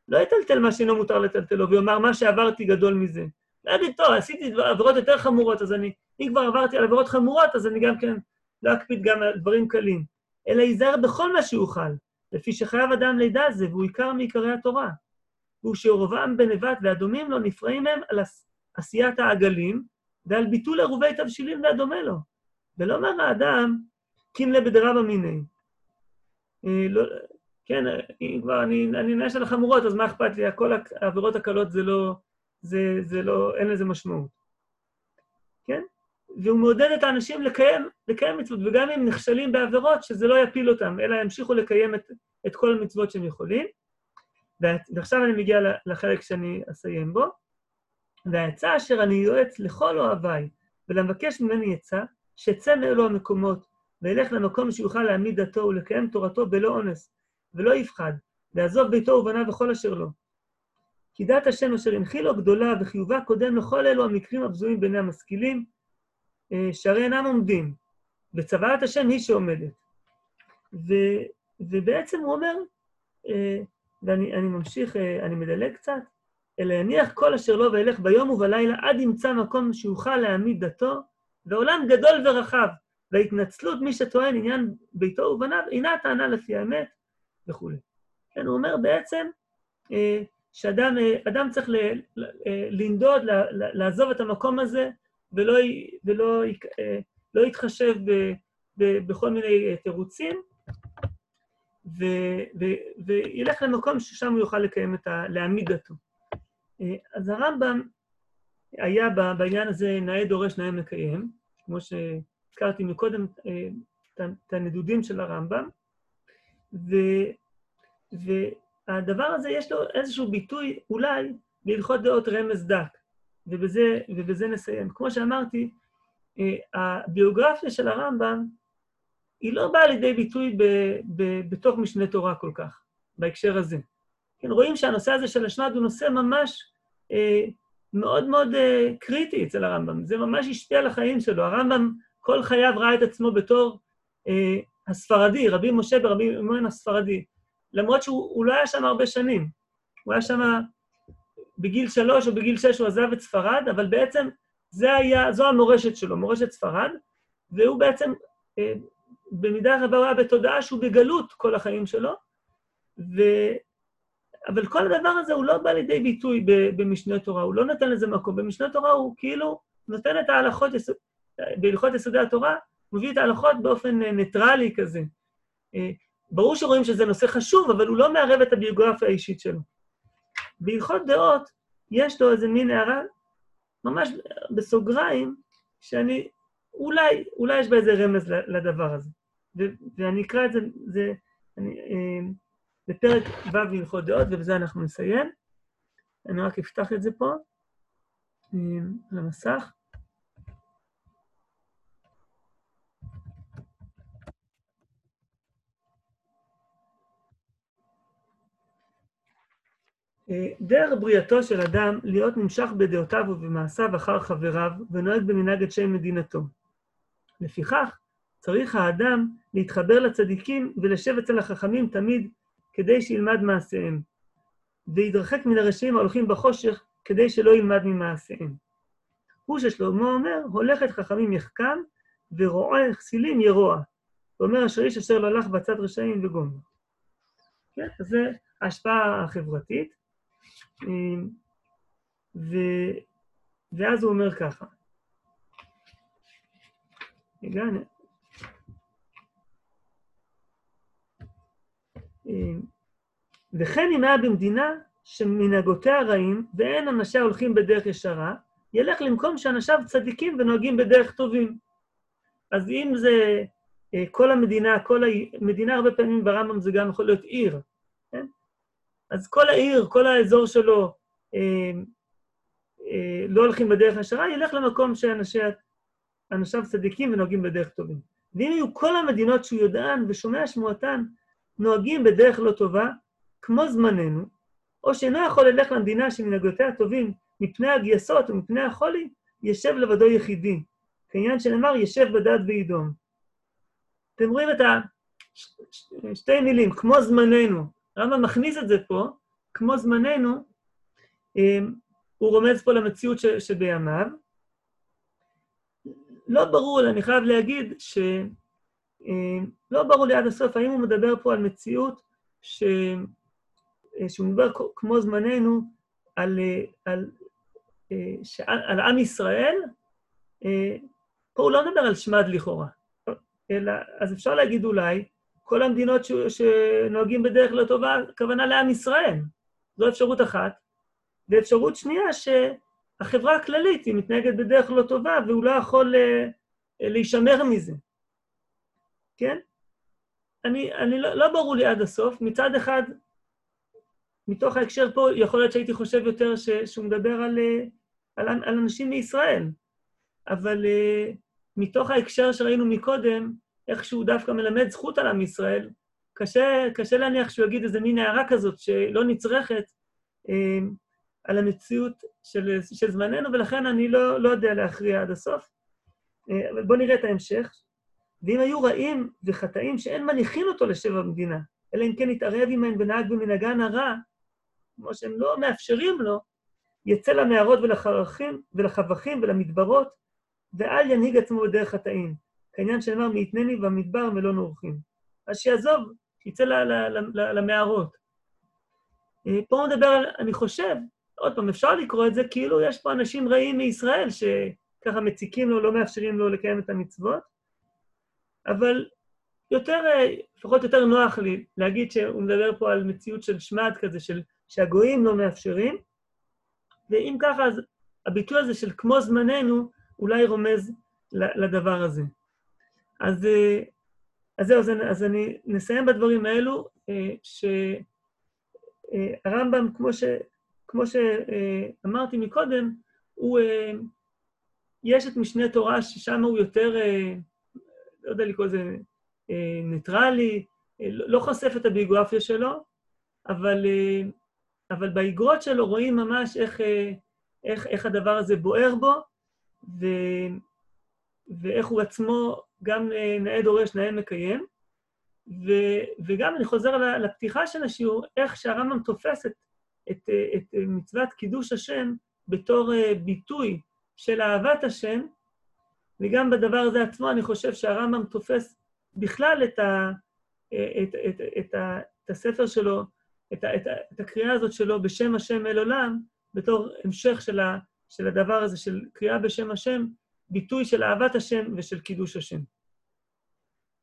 לא יטלטל מה שאינו מותר לטלטלו, ויאמר מה שעברתי גדול מזה. להגיד, טוב, עשיתי עבירות יותר חמורות, אז אם כבר עברתי על עבירות חמורות, אז אני גם כן לא אקפיד גם על דברים קלים. אלא ייזהר בכל מה שיוכל, לפי שחייב אדם לידע זה, והוא עיקר מעיקרי התורה. והוא שעורבם בנבט והדומים לו נפרעים הם על עשיית העגלים, ועל ביטול עירובי תבשילים והדומה לו. ולא מר האדם, קמלה בדרב המיני. כן, כבר אני נעש על החמורות, אז מה אכפת לי? כל העבירות הקלות זה לא, אין לזה משמעות. כן? והוא מעודד את האנשים לקיים מצוות, וגם אם נכשלים בעבירות, שזה לא יפיל אותם, אלא ימשיכו לקיים את כל המצוות שהם יכולים. ועכשיו אני מגיע לחלק שאני אסיים בו. והעצה אשר אני יועץ לכל אוהביי, ולמבקש ממני עצה, שצא מאלו המקומות, וילך למקום שיוכל להעמיד דתו ולקיים תורתו בלא אונס, ולא יפחד, לעזוב ביתו ובנה וכל אשר לו. כי דת השם אשר הנחילו גדולה וחיובה קודם לכל אלו המקרים הבזויים בין המשכילים, שהרי אינם עומדים, בצוואת השם היא שעומדת. ובעצם הוא אומר, ואני ממשיך, אני מדלג קצת, אלא יניח כל אשר לו וילך ביום ובלילה, עד ימצא מקום שיוכל להעמיד דתו, והעולם גדול ורחב, וההתנצלות מי שטוען עניין ביתו ובניו, אינה הטענה לפי האמת, וכו'. כן, הוא אומר בעצם, שאדם צריך לנדוד, לעזוב את המקום הזה, ולא יתחשב בכל מיני תירוצים, וילך למקום ששם הוא יוכל לקיים להעמיד דתו. אז הרמב"ם היה בעניין הזה נאה דורש נאה מקיים, כמו שהזכרתי מקודם את הנדודים של הרמב"ם, והדבר הזה יש לו איזשהו ביטוי אולי בהלכות דעות רמז דק, ובזה נסיים. כמו שאמרתי, הביוגרפיה של הרמב"ם היא לא באה לידי ביטוי בתוך משנה תורה כל כך, בהקשר הזה. כן, רואים שהנושא הזה של השמד הוא נושא ממש מאוד מאוד קריטי אצל הרמב"ם. זה ממש השפיע על החיים שלו. הרמב"ם כל חייו ראה את עצמו בתור הספרדי, רבי משה ורבי יוחנן הספרדי, למרות שהוא לא היה שם הרבה שנים. הוא היה שם בגיל 3 או בגיל 6 הוא עזב את ספרד, אבל בעצם זו המורשת שלו, מורשת ספרד, והוא בעצם במידה רבה היה בתודעה שהוא בגלות כל החיים שלו, אבל כל הדבר הזה הוא לא בא לידי ביטוי במשנה תורה, הוא לא נותן לזה מקום. במשנה תורה הוא כאילו נותן את ההלכות, בהלכות יסודי התורה, מביא את ההלכות באופן ניטרלי כזה. ברור שרואים שזה נושא חשוב, אבל הוא לא מערב את הביוגרפיה האישית שלו. בהלכות דעות יש לו איזה מין הערה, ממש בסוגריים, שאני אולי יש בה איזה רמז לדבר הזה. ואני אקרא את זה, בפרק ו' בהלכות דעות, ובזה אנחנו נסיים. אני רק אפתח את זה פה, למסך. דרך בריאתו של אדם להיות נמשך בדעותיו ובמעשיו אחר חבריו, ונוהג במנהג אנשי מדינתו. לפיכך, צריך האדם להתחבר לצדיקים ולשב אצל החכמים תמיד, כדי שילמד מעשיהם, ויתרחק מן הרשעים ההולכים בחושך, כדי שלא ילמד ממעשיהם. הוא ששלמה אומר, הולכת חכמים יחכם, ורועה כסילים ירוע. ואומר אשר איש אשר לא הלך בצד רשעים וגומר. כן, אז זה ההשפעה החברתית. ואז הוא אומר ככה. הגענו. וכן אם היה במדינה שמנהגותיה רעים ואין אנשיה הולכים בדרך ישרה, ילך למקום שאנשיו צדיקים ונוהגים בדרך טובים. אז אם זה כל המדינה הרבה פעמים ברמב"ם זה גם יכול להיות עיר, כן? אז כל העיר, כל האזור שלו לא הולכים בדרך ישרה, ילך למקום שאנשיו צדיקים ונוהגים בדרך טובים. ואם יהיו כל המדינות שהוא יודען ושומע שמועתן, נוהגים בדרך לא טובה, כמו זמננו, או שאינו יכול ללך למדינה שמנהגותיה טובים, מפני הגייסות ומפני החולי, ישב לבדו יחידי. כעניין שנאמר, ישב בדד וידום. אתם רואים את שתי מילים, כמו זמננו. הרמב"ם מכניס את זה פה, כמו זמננו, הוא רומז פה למציאות שבימיו. לא ברור, אני חייב להגיד לא ברור לי עד הסוף, האם הוא מדבר פה על מציאות שהוא מדבר כמו זמננו על עם ישראל, פה הוא לא מדבר על שמד לכאורה, אלא, אז אפשר להגיד אולי, כל המדינות שנוהגים בדרך לא טובה, הכוונה לעם ישראל, זו אפשרות אחת, ואפשרות שנייה שהחברה הכללית היא מתנהגת בדרך לא טובה, והוא לא יכול להישמר מזה. כן? אני לא ברור לי עד הסוף. מצד אחד, מתוך ההקשר פה, יכול להיות שהייתי חושב יותר שהוא מדבר על אנשים מישראל. אבל מתוך ההקשר שראינו מקודם, איך שהוא דווקא מלמד זכות על עם ישראל, קשה להניח שהוא יגיד איזה מין הערה כזאת שלא נצרכת על המציאות של זמננו, ולכן אני לא יודע להכריע עד הסוף. אבל בואו נראה את ההמשך. ואם היו רעים וחטאים שאין מניחים אותו לשבע במדינה, אלא אם כן יתערב עימהם ונהג במנהגן הרע, כמו שהם לא מאפשרים לו, יצא למערות ולחרכים, ולחבכים ולמדברות, ואל ינהיג עצמו בדרך חטאים. כעניין שנאמר, מיתנני במדבר ולא נורחים. אז שיעזוב, שיצא למערות. פה הוא מדבר על, אני חושב, עוד פעם, אפשר לקרוא את זה, כאילו יש פה אנשים רעים מישראל שככה מציקים לו, לא מאפשרים לו לקיים את המצוות, אבל יותר, לפחות יותר נוח לי להגיד שהוא מדבר פה על מציאות של שמד כזה, של שהגויים לא מאפשרים, ואם ככה, אז הביטוי הזה של כמו זמננו, אולי רומז לדבר הזה. אז זהו, אז אני נסיים בדברים האלו, שהרמב"ם, כמו שאמרתי מקודם, יש את משנה תורה ששם הוא יותר, לא יודע לקרוא זה ניטרלי, לא חושף את הביוגרפיה שלו, אבל באיגרות שלו רואים ממש איך הדבר הזה בוער בו, ואיך הוא עצמו גם נאה דורש, נאה מקיים. וגם אני חוזר לפתיחה של השיעור, איך שהרמב"ם תופס את מצוות קידוש השם בתור ביטוי של אהבת השם, וגם בדבר הזה עצמו אני חושב שהרמב"ם תופס בכלל את הספר שלו, את הקריאה הזאת שלו בשם השם אל עולם, בתור המשך של הדבר הזה, של קריאה בשם השם, ביטוי של אהבת השם ושל קידוש השם.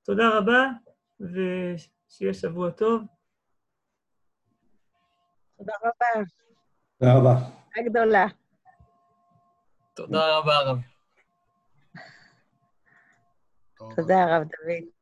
תודה רבה, ושיהיה שבוע טוב. תודה רבה. תודה רבה. הגדולה. תודה רבה, הרב. תודה, הרב דוד.